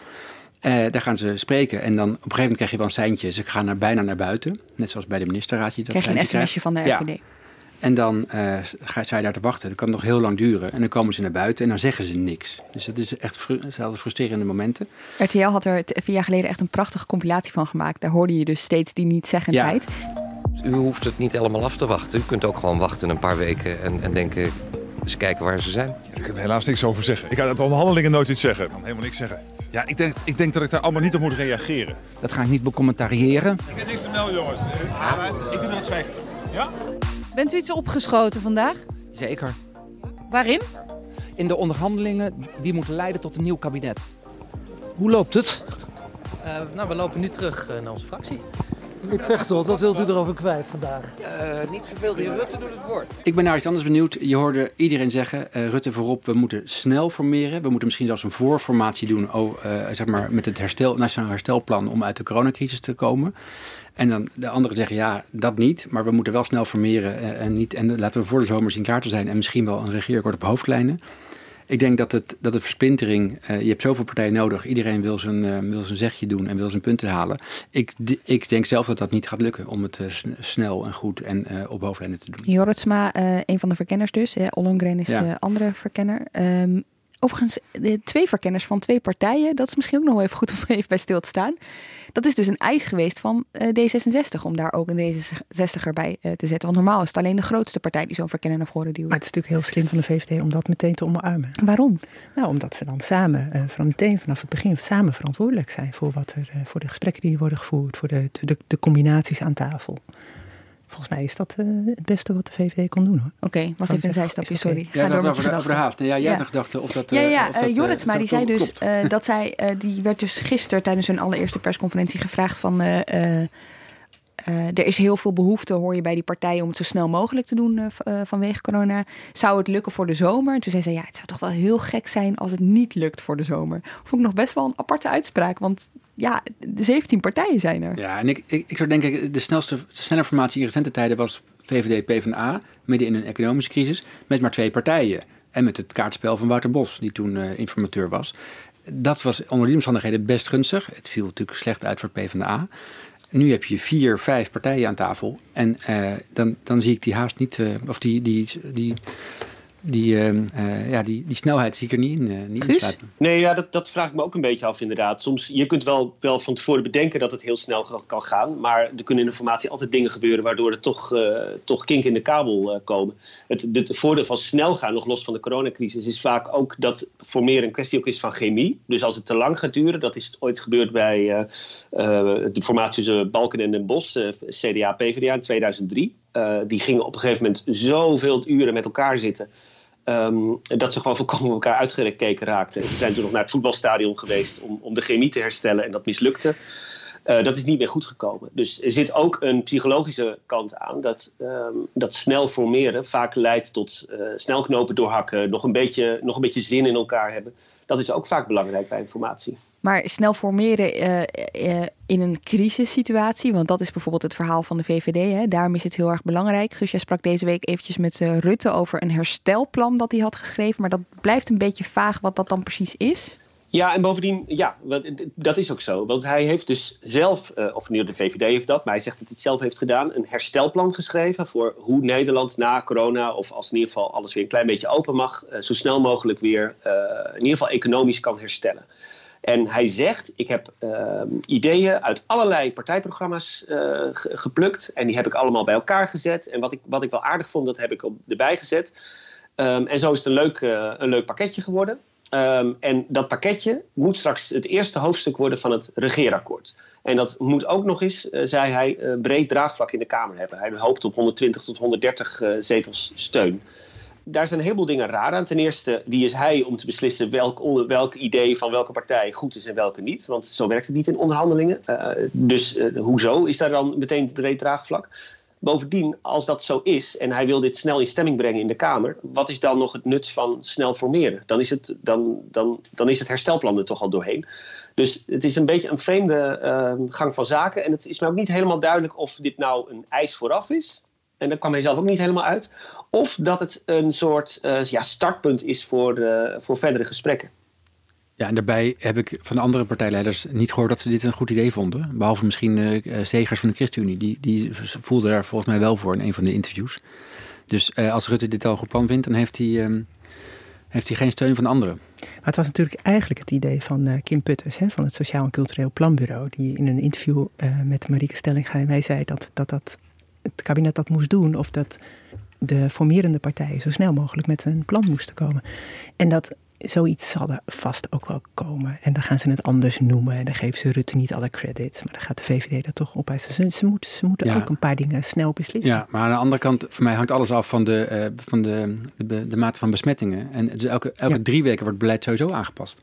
Daar gaan ze spreken. En dan op een gegeven moment krijg je wel een seintje. Ze gaan bijna naar buiten. Net zoals bij de ministerraad. Krijg je een sms'je van de RVD. Ja. En dan ga je daar te wachten. Dat kan nog heel lang duren. En dan komen ze naar buiten en dan zeggen ze niks. Dus dat is echt frustrerende momenten. RTL had er 4 jaar geleden echt een prachtige compilatie van gemaakt. Daar hoorde je dus steeds die nietzeggendheid. Ja. U hoeft het niet allemaal af te wachten. U kunt ook gewoon wachten een paar weken en denken, eens kijken waar ze zijn. Ik kan er helaas niks over zeggen. Ik kan uit de onderhandelingen nooit iets zeggen. Ik kan helemaal niks zeggen. Ja, ik denk dat ik daar allemaal niet op moet reageren. Dat ga ik niet becommentariëren. Ik heb niks te melden, jongens. Ik doe dat zwijgen. Ja? Bent u iets opgeschoten vandaag? Zeker. Waarin? In de onderhandelingen die moeten leiden tot een nieuw kabinet. Hoe loopt het? We lopen nu terug naar onze fractie. Meneer Pechtold, wat wilt u erover kwijt vandaag? Niet zoveel, de heer Rutte doet het woord. Ik ben naar iets anders benieuwd. Je hoorde iedereen zeggen, Rutte voorop, we moeten snel formeren. We moeten misschien zelfs een voorformatie doen met het Nationaal Herstelplan om uit de coronacrisis te komen. En dan de anderen zeggen, ja, dat niet. Maar we moeten wel snel formeren en laten we voor de zomer zien klaar te zijn. En misschien wel een regeerakkoord op hoofdlijnen. Ik denk dat de versplintering, je hebt zoveel partijen nodig. Iedereen wil zijn zegje doen en wil zijn punten halen. Ik denk zelf dat dat niet gaat lukken om het snel en goed en op hoofdlijnen te doen. Jorritsma, een van de verkenners dus. Ollongren is de andere verkenner. Overigens, de 2 verkenners van 2 partijen, dat is misschien ook nog wel even goed om even bij stil te staan. Dat is dus een eis geweest van D66 om daar ook een D66er bij te zetten. Want normaal is het alleen de grootste partij die zo'n verkenner naar voren duwt. Maar het is natuurlijk heel slim van de VVD om dat meteen te omarmen. Waarom? Nou, omdat ze dan samen, vanaf het begin, samen verantwoordelijk zijn voor voor de gesprekken die worden gevoerd, voor de combinaties aan tafel. Volgens mij is dat het beste wat de VVD kon doen, hoor. Oké, was even een zijstapje, sorry. Ga door met je gedachten. Nee, jij had een gedachte of dat... Jorritsma, die zei dus dat zij... die werd dus gisteren tijdens hun allereerste persconferentie gevraagd van... Er is heel veel behoefte, hoor je bij die partijen, om het zo snel mogelijk te doen vanwege corona. Zou het lukken voor de zomer? En toen zei ze, ja, het zou toch wel heel gek zijn als het niet lukt voor de zomer. Vond ik nog best wel een aparte uitspraak, want ja, 17 partijen zijn er. Ja, en ik zou denken, de snelle formatie in recente tijden was VVD, PvdA, midden in een economische crisis, met maar 2 partijen. En met het kaartspel van Wouter Bos, die toen informateur was. Dat was onder die omstandigheden best gunstig. Het viel natuurlijk slecht uit voor PvdA. Nu heb je 4, 5 partijen aan tafel. En dan zie ik die haast niet... Die snelheid zie ik er niet in sluiten. Nee, ja, dat vraag ik me ook een beetje af inderdaad. Soms, je kunt wel van tevoren bedenken dat het heel snel kan gaan. Maar er kunnen in de formatie altijd dingen gebeuren waardoor er toch kinken in de kabel komen. Het voordeel van snel gaan, nog los van de coronacrisis, is vaak ook dat voor meer een kwestie ook is van chemie. Dus als het te lang gaat duren, dat is ooit gebeurd bij de formatie tussen Balkenende en Bos, CDA, PvdA in 2003. Die gingen op een gegeven moment zoveel uren met elkaar zitten. Dat ze gewoon volkomen elkaar uitgekeken raakten. Ze zijn toen nog naar het voetbalstadion geweest om de chemie te herstellen. En dat mislukte. Dat is niet meer goed gekomen. Dus er zit ook een psychologische kant aan. Dat snel formeren vaak leidt tot snel knopen doorhakken. Nog een beetje zin in elkaar hebben. Dat is ook vaak belangrijk bij informatie. Maar snel formeren in een crisissituatie, want dat is bijvoorbeeld het verhaal van de VVD. Hè? Daarom is het heel erg belangrijk. Guus, jij sprak deze week eventjes met Rutte over een herstelplan dat hij had geschreven. Maar dat blijft een beetje vaag wat dat dan precies is. Ja, en bovendien, ja, dat is ook zo. Want hij heeft dus zelf, of nu de VVD heeft dat, maar hij zegt dat hij het zelf heeft gedaan, een herstelplan geschreven voor hoe Nederland na corona, of als in ieder geval alles weer een klein beetje open mag, zo snel mogelijk weer in ieder geval economisch kan herstellen. En hij zegt, ik heb ideeën uit allerlei partijprogramma's geplukt. En die heb ik allemaal bij elkaar gezet. En wat ik wel aardig vond, dat heb ik erbij gezet. En zo is het een leuk pakketje geworden. En dat pakketje moet straks het eerste hoofdstuk worden van het regeerakkoord. En dat moet ook nog eens, zei hij, breed draagvlak in de Kamer hebben. Hij hoopt op 120 tot 130 zetels steun. Daar zijn een heleboel dingen raar aan. Ten eerste, wie is hij om te beslissen welk idee van welke partij goed is en welke niet? Want zo werkt het niet in onderhandelingen. Dus hoezo is daar dan meteen breed draagvlak? Bovendien, als dat zo is en hij wil dit snel in stemming brengen in de Kamer, wat is dan nog het nut van snel formeren? Dan is het herstelplan er toch al doorheen. Dus het is een beetje een vreemde gang van zaken. En het is mij ook niet helemaal duidelijk of dit nou een eis vooraf is. En daar kwam hij zelf ook niet helemaal uit. Of dat het een soort startpunt is voor verdere gesprekken. Ja, en daarbij heb ik van andere partijleiders niet gehoord dat ze dit een goed idee vonden. Behalve misschien Segers van de ChristenUnie. Die voelde daar volgens mij wel voor in een van de interviews. Dus als Rutte dit al goed plan vindt, dan heeft hij geen steun van anderen. Maar het was natuurlijk eigenlijk het idee van Kim Putters, hè, van het Sociaal en Cultureel Planbureau, die in een interview met Marieke Stellinga en mij zei dat het kabinet dat moest doen, of dat de formerende partijen zo snel mogelijk met een plan moesten komen. En dat zoiets zal er vast ook wel komen. En dan gaan ze het anders noemen. En dan geven ze Rutte niet alle credits. Maar dan gaat de VVD dat toch opeisen. Ze moeten ook een paar dingen snel beslissen. Ja, maar aan de andere kant, voor mij hangt alles af van de mate van besmettingen. En dus elke 3 weken wordt het beleid sowieso aangepast.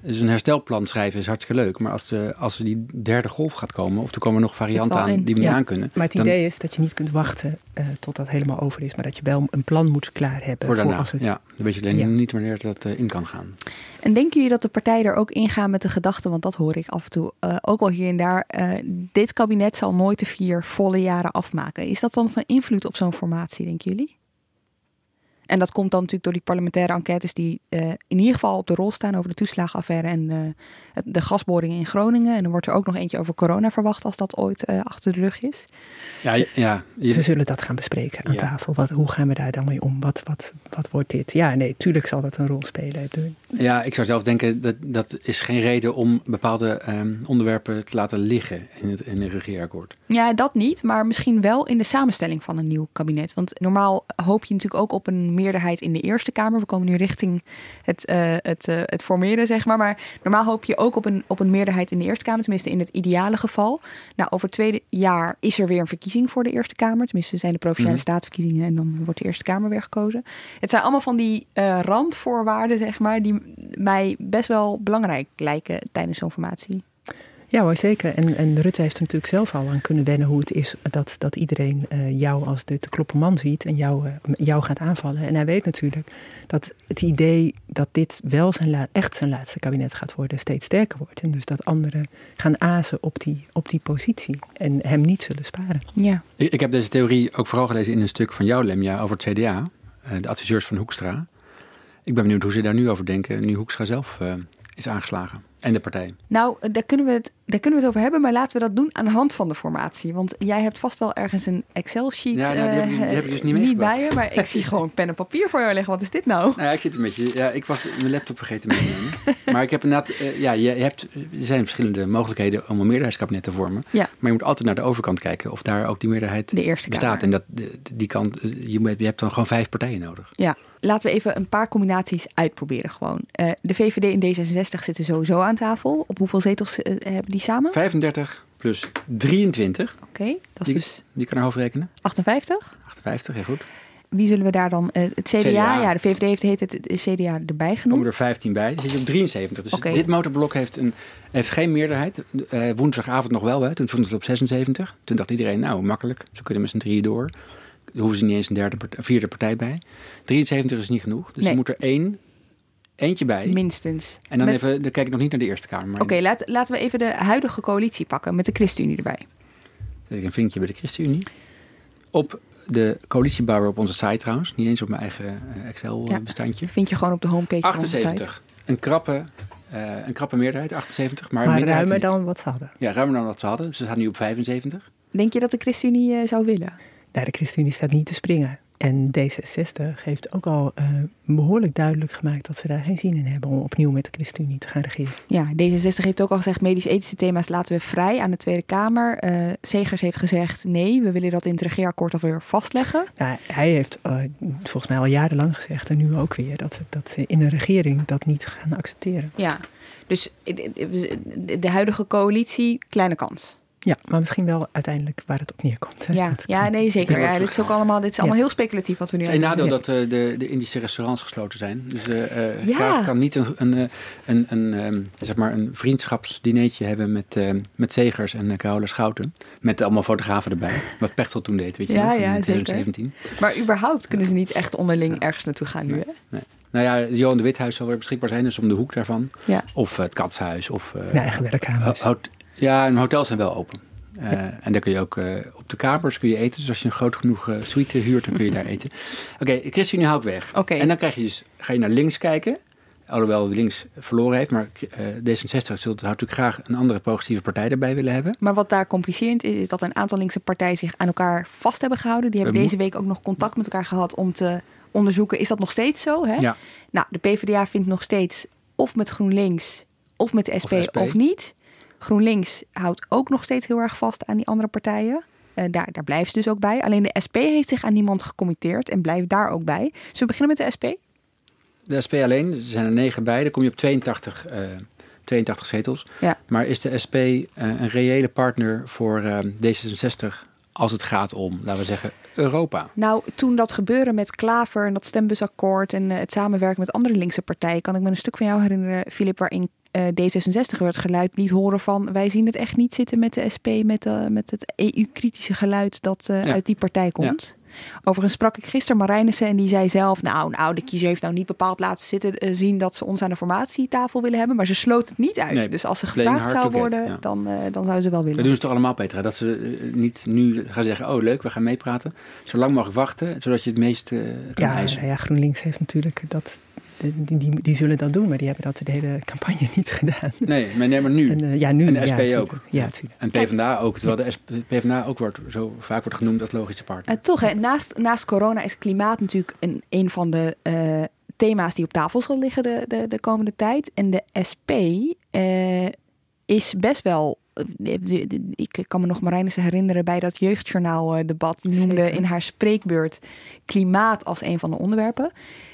Dus een herstelplan schrijven is hartstikke leuk. Maar als er die derde golf gaat komen, of er komen nog varianten aan die we niet aan kunnen. Maar het idee is dat je niet kunt wachten tot dat helemaal over is. Maar dat je wel een plan moet klaar hebben. Voor als het... Ja, dan weet je alleen niet wanneer dat in kan gaan. En denken jullie dat de partijen er ook ingaan met de gedachte, want dat hoor ik af en toe ook wel hier en daar. Dit kabinet zal nooit de 4 volle jaren afmaken. Is dat dan van invloed op zo'n formatie, denken jullie? En dat komt dan natuurlijk door die parlementaire enquêtes die in ieder geval op de rol staan over de toeslagenaffaire en de gasboringen in Groningen. En dan wordt er ook nog eentje over corona verwacht als dat ooit achter de rug is. Ja, ze zullen dat gaan bespreken aan tafel. Hoe gaan we daar dan mee om? Wat wordt dit? Ja, nee, tuurlijk zal dat een rol spelen. Ja, ik zou zelf denken dat is geen reden om bepaalde onderwerpen te laten liggen in het regeerakkoord. Ja, dat niet, maar misschien wel in de samenstelling van een nieuw kabinet. Want normaal hoop je natuurlijk ook op een meerderheid in de Eerste Kamer. We komen nu richting het formeren, zeg maar. Maar normaal hoop je ook op een meerderheid in de Eerste Kamer. Tenminste, in het ideale geval. Nou, over 2 jaar is er weer een verkiezing voor de Eerste Kamer. Tenminste, zijn de Provinciale Statenverkiezingen en dan wordt de Eerste Kamer weer gekozen. Het zijn allemaal van die randvoorwaarden, zeg maar, die mij best wel belangrijk lijken tijdens zo'n formatie. Ja hoor, zeker. En Rutte heeft er natuurlijk zelf al aan kunnen wennen hoe het is dat iedereen jou als de klopperman ziet en jou gaat aanvallen. En hij weet natuurlijk dat het idee dat dit wel echt zijn laatste kabinet gaat worden steeds sterker wordt. En dus dat anderen gaan azen op die positie en hem niet zullen sparen. Ja. Ik heb deze theorie ook vooral gelezen in een stuk van jou, Lamyae, over het CDA. De adviseurs van Hoekstra. Ik ben benieuwd hoe ze daar nu over denken, nu Hoekstra zelf is aangeslagen. En de partij. Nou, daar kunnen we het over hebben, maar laten we dat doen aan de hand van de formatie. Want jij hebt vast wel ergens een Excel-sheet. Ja, nou, die heb ik dus niet bij je, maar ik zie gewoon pen en papier voor jou liggen. Wat is dit nou? Nou ja, ik zit een beetje. Ja, ik was mijn laptop vergeten mee te nemen. Maar ik heb inderdaad. Er zijn verschillende mogelijkheden om een meerderheidskabinet te vormen. Ja. Maar je moet altijd naar de overkant kijken of daar ook die meerderheid bestaat. En dat die kant. Je hebt dan gewoon 5 partijen nodig. Ja. Laten we even een paar combinaties uitproberen gewoon. De VVD en D66 zitten sowieso aan tafel. Op hoeveel zetels hebben die samen? 35 plus 23. Oké, dat is dus... Wie kan er hoofdrekenen? 58. 58, heel goed. Wie zullen we daar dan... het CDA, ja, de VVD heeft het CDA erbij genoemd. Komen er 15 bij, dan zit je op 73. Dus dit motorblok heeft geen meerderheid. Woensdagavond nog wel, hè. Toen vond het op 76. Toen dacht iedereen, nou makkelijk, zo kunnen we met z'n drieën door. Daar hoeven ze niet eens een vierde partij bij. 73 is niet genoeg. Dus er moet er eentje bij. Minstens. En dan dan kijk ik nog niet naar de Eerste Kamer. Oké, laten we even de huidige coalitie pakken met de ChristenUnie erbij. Zet ik een vinkje bij de ChristenUnie. Op de coalitiebouwer op onze site trouwens. Niet eens op mijn eigen Excel-bestandje. Vind je gewoon op de homepage 78. Van onze site. Een krappe meerderheid, 78. Maar ruimer dan wat ze hadden. Ja, ruimer dan wat ze hadden. Ze staan nu op 75. Denk je dat de ChristenUnie zou willen? Nou, de ChristenUnie staat niet te springen. En D66 heeft ook al behoorlijk duidelijk gemaakt dat ze daar geen zin in hebben om opnieuw met de ChristenUnie te gaan regeren. Ja, D66 heeft ook al gezegd, medisch-ethische thema's laten we vrij aan de Tweede Kamer. Segers heeft gezegd, nee, we willen dat in het regeerakkoord alweer vastleggen. Nou, hij heeft volgens mij al jarenlang gezegd en nu ook weer dat ze in een regering dat niet gaan accepteren. Ja, dus de huidige coalitie, kleine kans. Ja, maar misschien wel uiteindelijk waar het op neerkomt. Hè? Zeker. Ja, dit is allemaal heel speculatief wat we nu hebben. Het is een nadeel dat de Indische restaurants gesloten zijn. Dus Kaag kan niet een vriendschapsdineetje hebben met Segers en Carola Schouten. Met allemaal fotografen erbij. Wat Pechtel toen deed, weet je nog, in 2017. Zeker. Maar überhaupt kunnen ze niet echt onderling ergens naartoe gaan nu, hè? Nee. Nou ja, Johan de Withuis zal weer beschikbaar zijn. Dus om de hoek daarvan. Ja. Of het Catshuis. Of eigen werkkamers. Ja, en hotels zijn wel open. En daar kun je ook op de kamers kun je eten. Dus als je een groot genoeg suite huurt, dan kun je daar eten. Oké, ChristenUnie houdt weg. Okay. En dan krijg je ga je naar links kijken. Alhoewel links verloren heeft. Maar D66 zou natuurlijk graag een andere progressieve partij erbij willen hebben. Maar wat daar complicerend is, is dat een aantal linkse partijen zich aan elkaar vast hebben gehouden. Die hebben deze week ook nog contact met elkaar gehad om te onderzoeken. Is dat nog steeds zo? Hè? Ja. Nou, de PvdA vindt nog steeds of met GroenLinks of met de SP of niet. GroenLinks houdt ook nog steeds heel erg vast aan die andere partijen. Daar blijven ze dus ook bij. Alleen de SP heeft zich aan niemand gecommitteerd en blijft daar ook bij. Zullen we beginnen met de SP? De SP alleen, er zijn er 9 bij. Dan kom je op 82 zetels. Ja. Maar is de SP een reële partner voor D66 als het gaat om, laten we zeggen, Europa? Nou, toen dat gebeurde met Klaver en dat stembusakkoord en het samenwerken met andere linkse partijen, kan ik me een stuk van jou herinneren, Filip, waarin D66 wordt geluid niet horen van wij zien het echt niet zitten met de SP, met het EU-kritische geluid dat uit die partij komt. Ja. Overigens sprak ik gisteren Marijnissen en die zei zelf, nou, de kiezer heeft nou niet bepaald laten zien dat ze ons aan de formatietafel willen hebben, maar ze sloot het niet uit. Nee, dus als ze gevraagd zou worden, dan zouden ze wel willen. We doen het toch allemaal, Petra, dat ze niet nu gaan zeggen, oh leuk, we gaan meepraten. Zo lang mag ik wachten, zodat je het meest kan eisen. Ja, GroenLinks heeft natuurlijk dat. Die zullen dat doen, maar die hebben dat de hele campagne niet gedaan. Nee, maar nu. En, nu. En de SP ook. Ja, en PvdA ook. Terwijl de PvdA ook zo vaak wordt genoemd als logische partner. Toch, hè? Naast corona is klimaat natuurlijk een van de thema's die op tafel zal liggen de komende tijd. En de SP is best wel... Ik kan me nog Marijnissen herinneren bij dat jeugdjournaaldebat. Die noemde in haar spreekbeurt klimaat als een van de onderwerpen.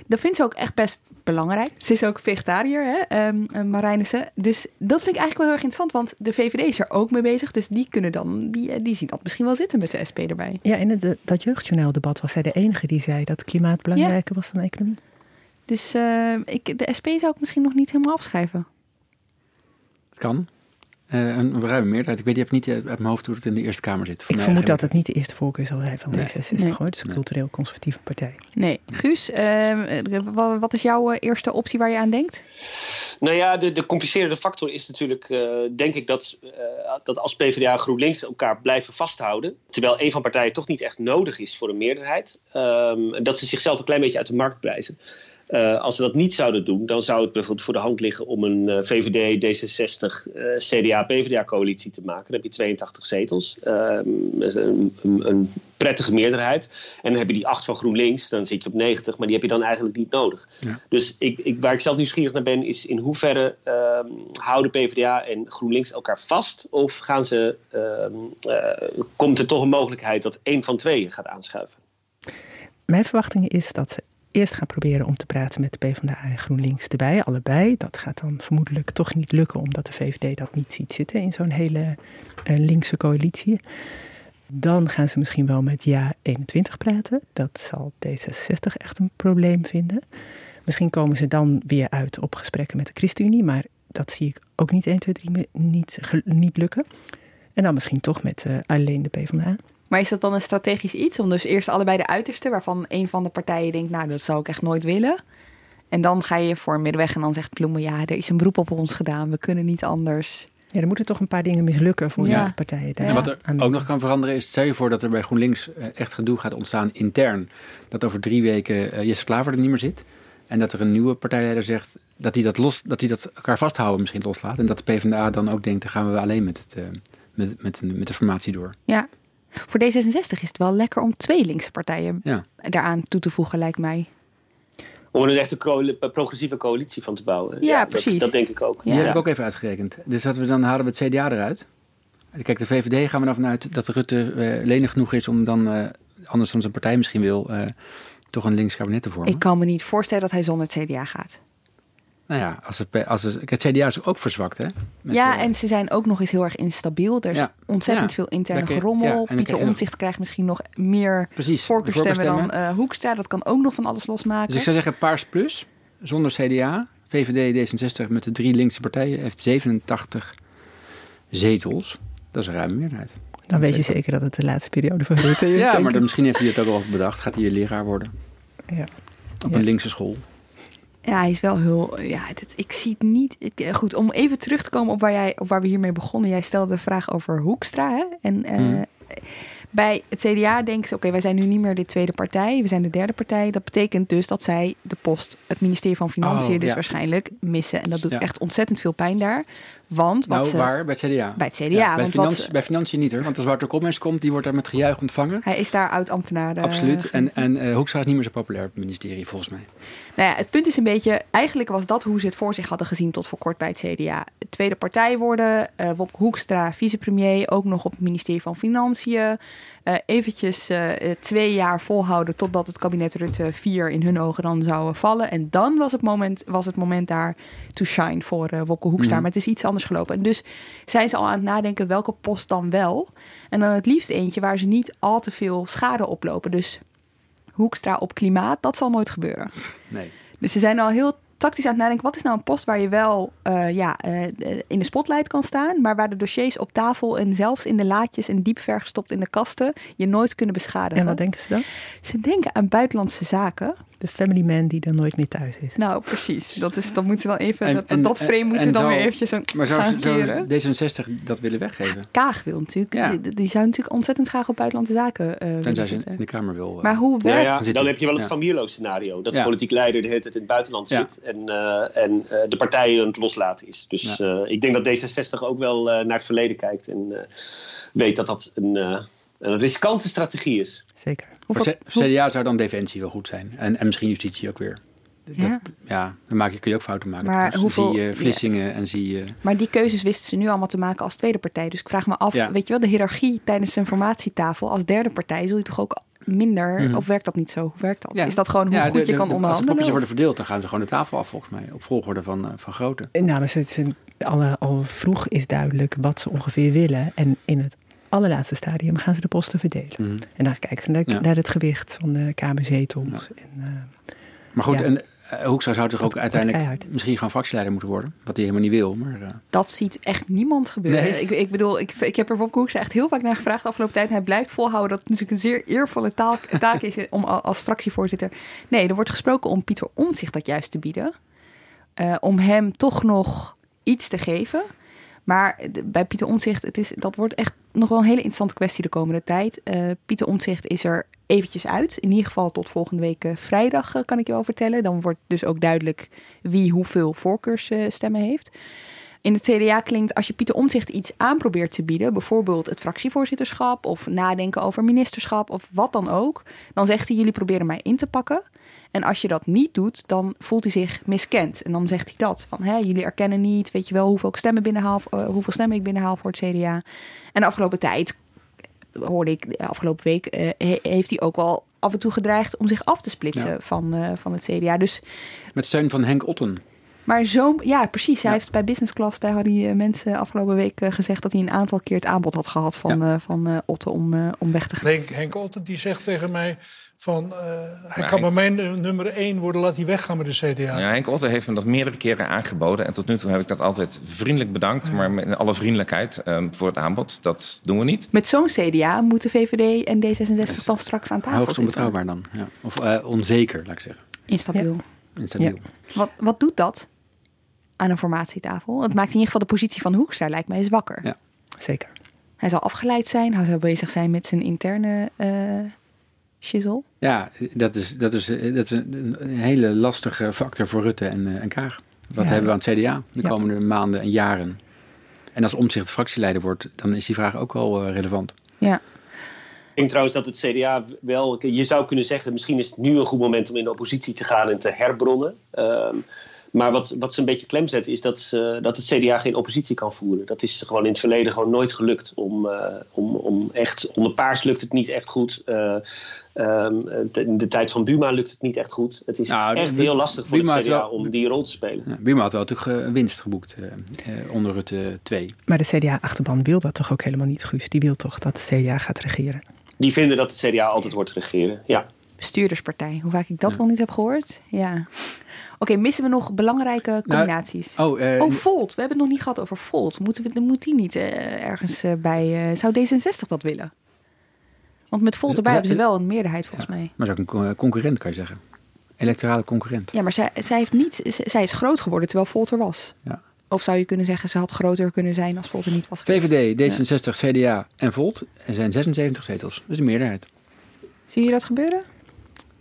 Dat vindt ze ook echt best belangrijk. Ze is ook vegetariër, hè, Marijnissen. Dus dat vind ik eigenlijk wel heel erg interessant. Want de VVD is er ook mee bezig. Dus die kunnen dan, die zien dat misschien wel zitten met de SP erbij. Ja, en dat jeugdjournaaldebat was zij de enige die zei dat klimaat belangrijker was dan de economie. Dus de SP zou ik misschien nog niet helemaal afschrijven. Kan. Een ruime meerderheid. Ik weet even niet uit mijn hoofd hoe het in de Eerste Kamer zit. Ik vermoed dat het niet de eerste voorkeur zal zijn van D66. Nee. Hoor. Het is een cultureel conservatieve partij. Nee. Guus, wat is jouw eerste optie waar je aan denkt? Nou ja, de complicerende factor is natuurlijk, denk ik, dat als PvdA en GroenLinks elkaar blijven vasthouden, terwijl een van partijen toch niet echt nodig is voor een meerderheid, dat ze zichzelf een klein beetje uit de markt prijzen. Als ze dat niet zouden doen, dan zou het bijvoorbeeld voor de hand liggen om een VVD, D66, CDA-PVDA-coalitie te maken. Dan heb je 82 zetels, een prettige meerderheid. En dan heb je die 8 van GroenLinks, dan zit je op 90, maar die heb je dan eigenlijk niet nodig. Ja. Dus waar ik zelf nieuwsgierig naar ben, is in hoeverre houden PvdA en GroenLinks elkaar vast? Of gaan ze, komt er toch een mogelijkheid dat één van tweeën gaat aanschuiven? Mijn verwachting is dat ze eerst gaan proberen om te praten met de PvdA en GroenLinks erbij, allebei. Dat gaat dan vermoedelijk toch niet lukken, omdat de VVD dat niet ziet zitten in zo'n hele linkse coalitie. Dan gaan ze misschien wel met JA21 praten. Dat zal D66 echt een probleem vinden. Misschien komen ze dan weer uit op gesprekken met de ChristenUnie, maar dat zie ik ook niet 1, 2, 3 niet lukken. En dan misschien toch met alleen de PvdA. Maar is dat dan een strategisch iets? Om dus eerst allebei de uitersten, waarvan een van de partijen denkt, nou, dat zou ik echt nooit willen. En dan ga je voor middenweg en dan zegt Ploumen, ja, er is een beroep op ons gedaan. We kunnen niet anders. Ja, er moeten toch een paar dingen mislukken voor dat partijen. Daar en wat er aan ook nog kan veranderen is, stel je voor dat er bij GroenLinks echt gedoe gaat ontstaan intern. Dat over 3 weken Jesse Klaver er niet meer zit. En dat er een nieuwe partijleider zegt dat hij dat elkaar vasthouden misschien loslaat. En dat de PvdA dan ook denkt, dan gaan we alleen met de formatie door. Ja. Voor D66 is het wel lekker om 2 linkse partijen daaraan toe te voegen, lijkt mij. Om er echt een progressieve coalitie van te bouwen. Ja, precies. Dat denk ik ook. Ja. Die heb ik ook even uitgerekend. Dus dan halen we het CDA eruit. Kijk, de VVD gaan we ervan uit dat Rutte lenig genoeg is om dan, anders dan zijn partij misschien wil, toch een links kabinet te vormen. Ik kan me niet voorstellen dat hij zonder het CDA gaat. Nou ja, het CDA is ook verzwakt, hè? En ze zijn ook nog eens heel erg instabiel. Er is ontzettend veel interne gerommel. Ja, Pieter Omtzigt krijgt misschien nog meer voorkeurstemmen dan Hoekstra. Dat kan ook nog van alles losmaken. Dus ik zou zeggen Paars Plus, zonder CDA. VVD, D66 met de 3 linkse partijen heeft 87 zetels. Dat is een ruime meerderheid. Dan weet je zeker dat het de laatste periode van Rutte is. Ja, maar misschien heeft hij het ook al bedacht. Gaat hij leraar worden? Ja. Op een linkse school. Ja, hij is wel heel... Ja, ik zie het niet... Goed, om even terug te komen op waar we hiermee begonnen. Jij stelde de vraag over Hoekstra. Hè? En bij het CDA denken ze... Oké, wij zijn nu niet meer de tweede partij. We zijn de derde partij. Dat betekent dus dat zij de post... Het ministerie van Financiën waarschijnlijk missen. En dat doet echt ontzettend veel pijn daar. Want wat bij het CDA? Bij het CDA. Ja, bij Financiën niet hoor. Want als Wouter Koolmees komt, die wordt daar met gejuich ontvangen. Hij is daar oud-ambtenaar. Absoluut. En Hoekstra is niet meer zo populair op het ministerie, volgens mij. Nou ja, het punt is een beetje... Eigenlijk was dat hoe ze het voor zich hadden gezien tot voor kort bij het CDA. Tweede partij worden. Wopke Hoekstra, vicepremier. Ook nog op het ministerie van Financiën. Eventjes 2 jaar volhouden totdat het kabinet Rutte 4 in hun ogen dan zou vallen. En dan was het moment daar to shine voor Wopke Hoekstra. Maar het is iets anders gelopen. En dus zijn ze al aan het nadenken welke post dan wel. En dan het liefst eentje waar ze niet al te veel schade oplopen. Dus... Hoekstra op klimaat, dat zal nooit gebeuren. Nee. Dus ze zijn al heel tactisch aan het nadenken. Wat is nou een post waar je wel in de spotlight kan staan... maar waar de dossiers op tafel en zelfs in de laadjes... en diep vergestopt in de kasten je nooit kunnen beschadigen. En wat denken ze dan? Ze denken aan buitenlandse zaken. De family man die dan nooit meer thuis is. Nou, precies. Dat moeten ze dan even... dat frame moeten ze dan weer eventjes gaan keren. Maar zou D66 dat willen weggeven? Kaag wil natuurlijk. Ja. Die zou natuurlijk ontzettend graag op buitenlandse zaken willen zitten. In de Kamer wil. Maar hoe werkt dan heb je wel het Van Mierlo scenario. Dat de politiek leider de hele tijd in het buitenland zit... en de partijen aan het loslaten is. Dus ik denk dat D66 ook wel naar het verleden kijkt... en weet dat dat een riskante strategie is. Zeker. Voor CDA zou dan defensie wel goed zijn. En misschien justitie ook weer. Dan kun je ook fouten maken. Maar hoeveel... Zie je Vlissingen en zie je... Maar die keuzes wisten ze nu allemaal te maken als tweede partij. Dus ik vraag me af, weet je wel, de hiërarchie tijdens een formatietafel... als derde partij zul je toch ook minder... Of werkt dat niet zo? Hoe werkt dat? Ja. Is dat gewoon hoe goed je kan onderhandelen? Als de kopjes worden verdeeld, dan gaan ze gewoon de tafel af volgens mij. Op volgorde van grootte. Nou, maar al vroeg is duidelijk wat ze ongeveer willen. En in het allerlaatste stadium gaan ze de posten verdelen. En dan kijken ze naar het gewicht van de kamerzetels. Ja. En, maar goed, en Hoekstra zou toch ook uiteindelijk misschien gewoon fractieleider moeten worden. Wat hij helemaal niet wil. Maar, dat ziet echt niemand gebeuren. Nee. Ik bedoel, ik heb er Wopke Hoekstra echt heel vaak naar gevraagd de afgelopen tijd. En hij blijft volhouden dat het natuurlijk een zeer eervolle taak is om als fractievoorzitter. Nee, er wordt gesproken om Pieter Omtzigt dat juist te bieden. Om hem toch nog iets te geven. Maar bij Pieter Omtzigt, dat wordt echt nog wel een hele interessante kwestie de komende tijd. Pieter Omtzigt is er eventjes uit. In ieder geval tot volgende week vrijdag, kan ik je wel vertellen. Dan wordt dus ook duidelijk wie hoeveel voorkeursstemmen heeft. In het CDA klinkt, als je Pieter Omtzigt iets aan probeert te bieden, bijvoorbeeld het fractievoorzitterschap of nadenken over ministerschap of wat dan ook, dan zegt hij, jullie proberen mij in te pakken. En als je dat niet doet, dan voelt hij zich miskend. En dan zegt hij dat, van jullie erkennen niet, weet je wel, hoeveel stemmen ik binnenhaal voor het CDA. En de afgelopen tijd, hoorde ik de afgelopen week, heeft hij ook wel af en toe gedreigd om zich af te splitsen van het CDA. Dus, met steun van Henk Otten. Maar precies. Hij heeft bij Business Class bij Harry Mensen afgelopen week gezegd dat hij een aantal keer het aanbod had gehad van Otten om weg te gaan. Henk Otten die zegt tegen mij van hij kan bij mij nummer 1 worden, laat hij weggaan met de CDA. Ja, Henk Otten heeft me dat meerdere keren aangeboden en tot nu toe heb ik dat altijd vriendelijk bedankt, maar met alle vriendelijkheid voor het aanbod. Dat doen we niet. Met zo'n CDA moeten VVD en D66 dan straks aan tafel. Hoogst onbetrouwbaar dan. Ja. Of onzeker, laat ik zeggen. Instabiel. Ja. Instabiel. Ja. Wat doet dat aan een formatietafel? Het maakt in ieder geval de positie van Hoekstra, lijkt mij, is wakker. Ja, zeker. Hij zal afgeleid zijn, hij zal bezig zijn met zijn interne shizzle. Ja, dat is een hele lastige factor voor Rutte en Kaag. Wat hebben we aan het CDA de komende maanden en jaren? En als Omtzigt fractieleider wordt, dan is die vraag ook wel relevant. Ja. Ik denk trouwens dat het CDA wel... Je zou kunnen zeggen, misschien is het nu een goed moment om in de oppositie te gaan en te herbronnen. Maar wat ze een beetje klem zetten is dat het CDA geen oppositie kan voeren. Dat is gewoon in het verleden gewoon nooit gelukt. Om echt, onder Paars lukt het niet echt goed. De tijd van Buma lukt het niet echt goed. Het is echt heel lastig voor Buma het CDA om die rol te spelen. Ja, Buma had wel natuurlijk winst geboekt onder Rutte 2. Maar de CDA-achterban wil dat toch ook helemaal niet, Guus? Die wil toch dat het CDA gaat regeren? Die vinden dat het CDA altijd wordt regeren, ja. Bestuurderspartij, hoe vaak ik dat wel niet heb gehoord. Ja. Oké, missen we nog belangrijke combinaties? Volt, we hebben het nog niet gehad over Volt. Moet die niet ergens bij... zou D66 dat willen? Want met Volt erbij hebben ze wel een meerderheid volgens mij. Maar ze is ook een concurrent, kan je zeggen. Electorale concurrent. Ja, maar zij is groot geworden terwijl Volt er was. Ja. Of zou je kunnen zeggen, ze had groter kunnen zijn als Volt er niet was geweest. VVD, D66, CDA en Volt zijn 76 zetels. Dus een meerderheid. Zie je dat gebeuren?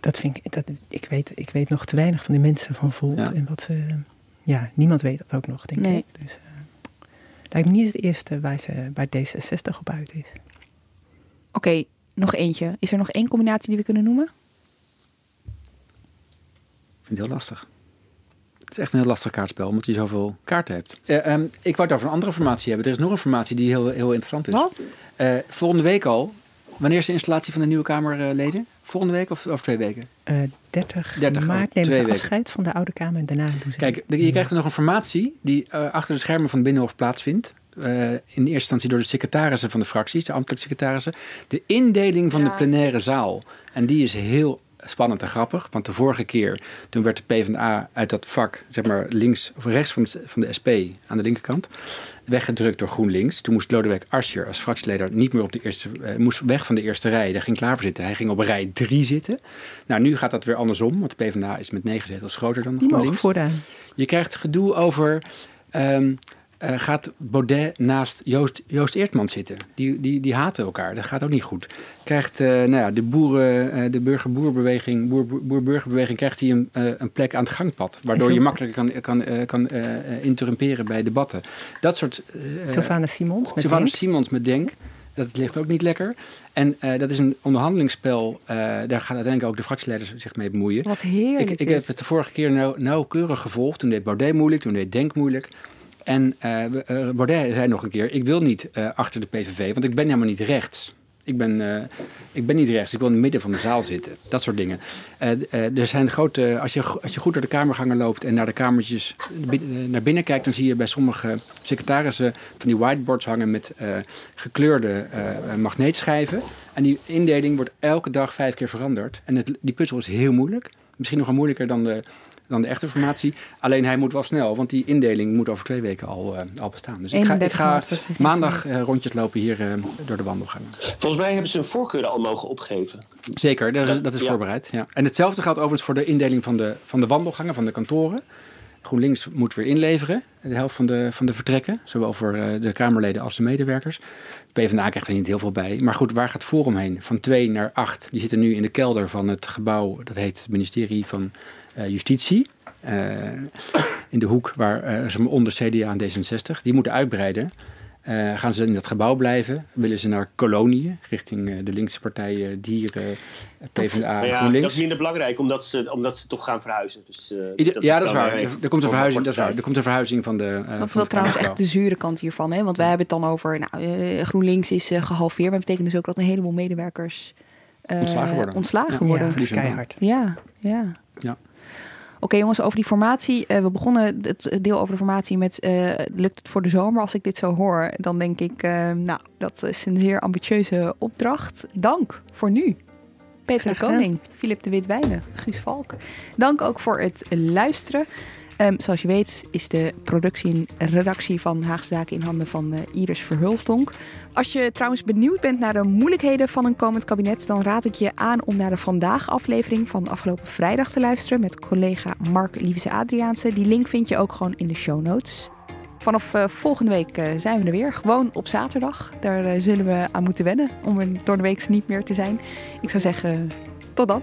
Dat vind ik. Ik weet nog te weinig van die mensen van Volt. Ja. En wat ze. Ja, niemand weet dat ook nog, denk ik. Dus lijkt me niet het eerste waar D66 op uit is. Oké, nog eentje. Is er nog één combinatie die we kunnen noemen? Ik vind het heel lastig. Het is echt een heel lastig kaartspel, omdat je zoveel kaarten hebt. Ik wou het over een andere formatie hebben. Er is nog een formatie die heel, heel interessant is. Wat? Volgende week al. Wanneer is de installatie van de nieuwe Kamerleden? Volgende week of 2 weken? 30 maart nemen ze afscheid van de Oude Kamer en daarna doen ze... Kijk, je krijgt er nog een formatie die achter de schermen van het Binnenhof plaatsvindt. In eerste instantie door de secretarissen van de fracties, de ambtelijke secretarissen. De indeling van de plenaire zaal. En die is heel spannend en grappig. Want de vorige keer, toen werd de PvdA uit dat vak, zeg maar links of rechts van de SP aan de linkerkant, weggedrukt door GroenLinks. Toen moest Lodewijk Asscher als fractieleder niet meer op de eerste... moest weg van de eerste rij. Daar ging Klaver zitten. Hij ging op rij 3 zitten. Nou, nu gaat dat weer andersom. Want de PvdA is met 9 zetels groter dan GroenLinks. Je krijgt gedoe over... gaat Baudet naast Joost Eerdmans zitten? Die haten elkaar. Dat gaat ook niet goed. Krijgt de burgerboerbeweging, boerburgerbeweging, krijgt hij een plek aan het gangpad, waardoor je makkelijker kan interrumperen bij debatten. Dat soort. Sylvana Simons met Denk. Dat ligt ook niet lekker. En dat is een onderhandelingsspel. Daar gaan uiteindelijk ook de fractieleiders zich mee bemoeien. Wat heerlijk. Ik heb het de vorige keer nauwkeurig gevolgd. Toen deed Baudet moeilijk, toen deed Denk moeilijk. En Baudet zei nog een keer, ik wil niet achter de PVV, want ik ben helemaal niet rechts. Ik ben niet rechts, ik wil in het midden van de zaal zitten. Dat soort dingen. Er zijn grote, als je goed door de kamergangen loopt en naar de kamertjes naar binnen kijkt, dan zie je bij sommige secretarissen van die whiteboards hangen met gekleurde magneetschijven. En die indeling wordt elke dag 5 keer veranderd. En die puzzel is heel moeilijk. Misschien nog wel moeilijker dan de dan de echte formatie. Alleen hij moet wel snel, want die indeling moet over 2 weken al bestaan. Dus ik ga maandag rondjes lopen hier door de wandelgangen. Volgens mij hebben ze hun voorkeuren al mogen opgeven. Zeker, dat is voorbereid. Ja. En hetzelfde geldt overigens voor de indeling van de wandelgangen, van de kantoren. GroenLinks moet weer inleveren. De helft van de vertrekken. Zowel voor de Kamerleden als de medewerkers. PvdA krijgt er niet heel veel bij. Maar goed, waar gaat Forum heen? Van 2 naar 8. Die zitten nu in de kelder van het gebouw. Dat heet het ministerie van Justitie. In de hoek waar ze onder CDA en D66. Die moeten uitbreiden. Gaan ze in dat gebouw blijven? Willen ze naar koloniën? Richting de linkse partijen, Dieren, PvdA, GroenLinks? Dat is minder belangrijk, omdat ze toch gaan verhuizen. Dus, dat is waar. Er komt een verhuizing van de... dat is wel trouwens echt de zure kant hiervan. Hè? Want wij hebben het dan over... GroenLinks is gehalveerd. Maar dat betekent dus ook dat een heleboel medewerkers... ontslagen worden. Ja, dat is keihard. Ja. Oké, jongens, over die formatie. We begonnen het deel over de formatie met... lukt het voor de zomer? Als ik dit zo hoor, dan denk ik... dat is een zeer ambitieuze opdracht. Dank voor nu. Peter de Koning, Filip de Witte-Wijnen, Guus Valk. Dank ook voor het luisteren. Zoals je weet is de productie en redactie van Haagse Zaken in handen van Iris Verhulstonk. Als je trouwens benieuwd bent naar de moeilijkheden van een komend kabinet... dan raad ik je aan om naar de Vandaag-aflevering van afgelopen vrijdag te luisteren... met collega Mark Lievens-Adriaanse. Die link vind je ook gewoon in de show notes. Vanaf volgende week zijn we er weer. Gewoon op zaterdag. Daar zullen we aan moeten wennen om er door de week niet meer te zijn. Ik zou zeggen, tot dan.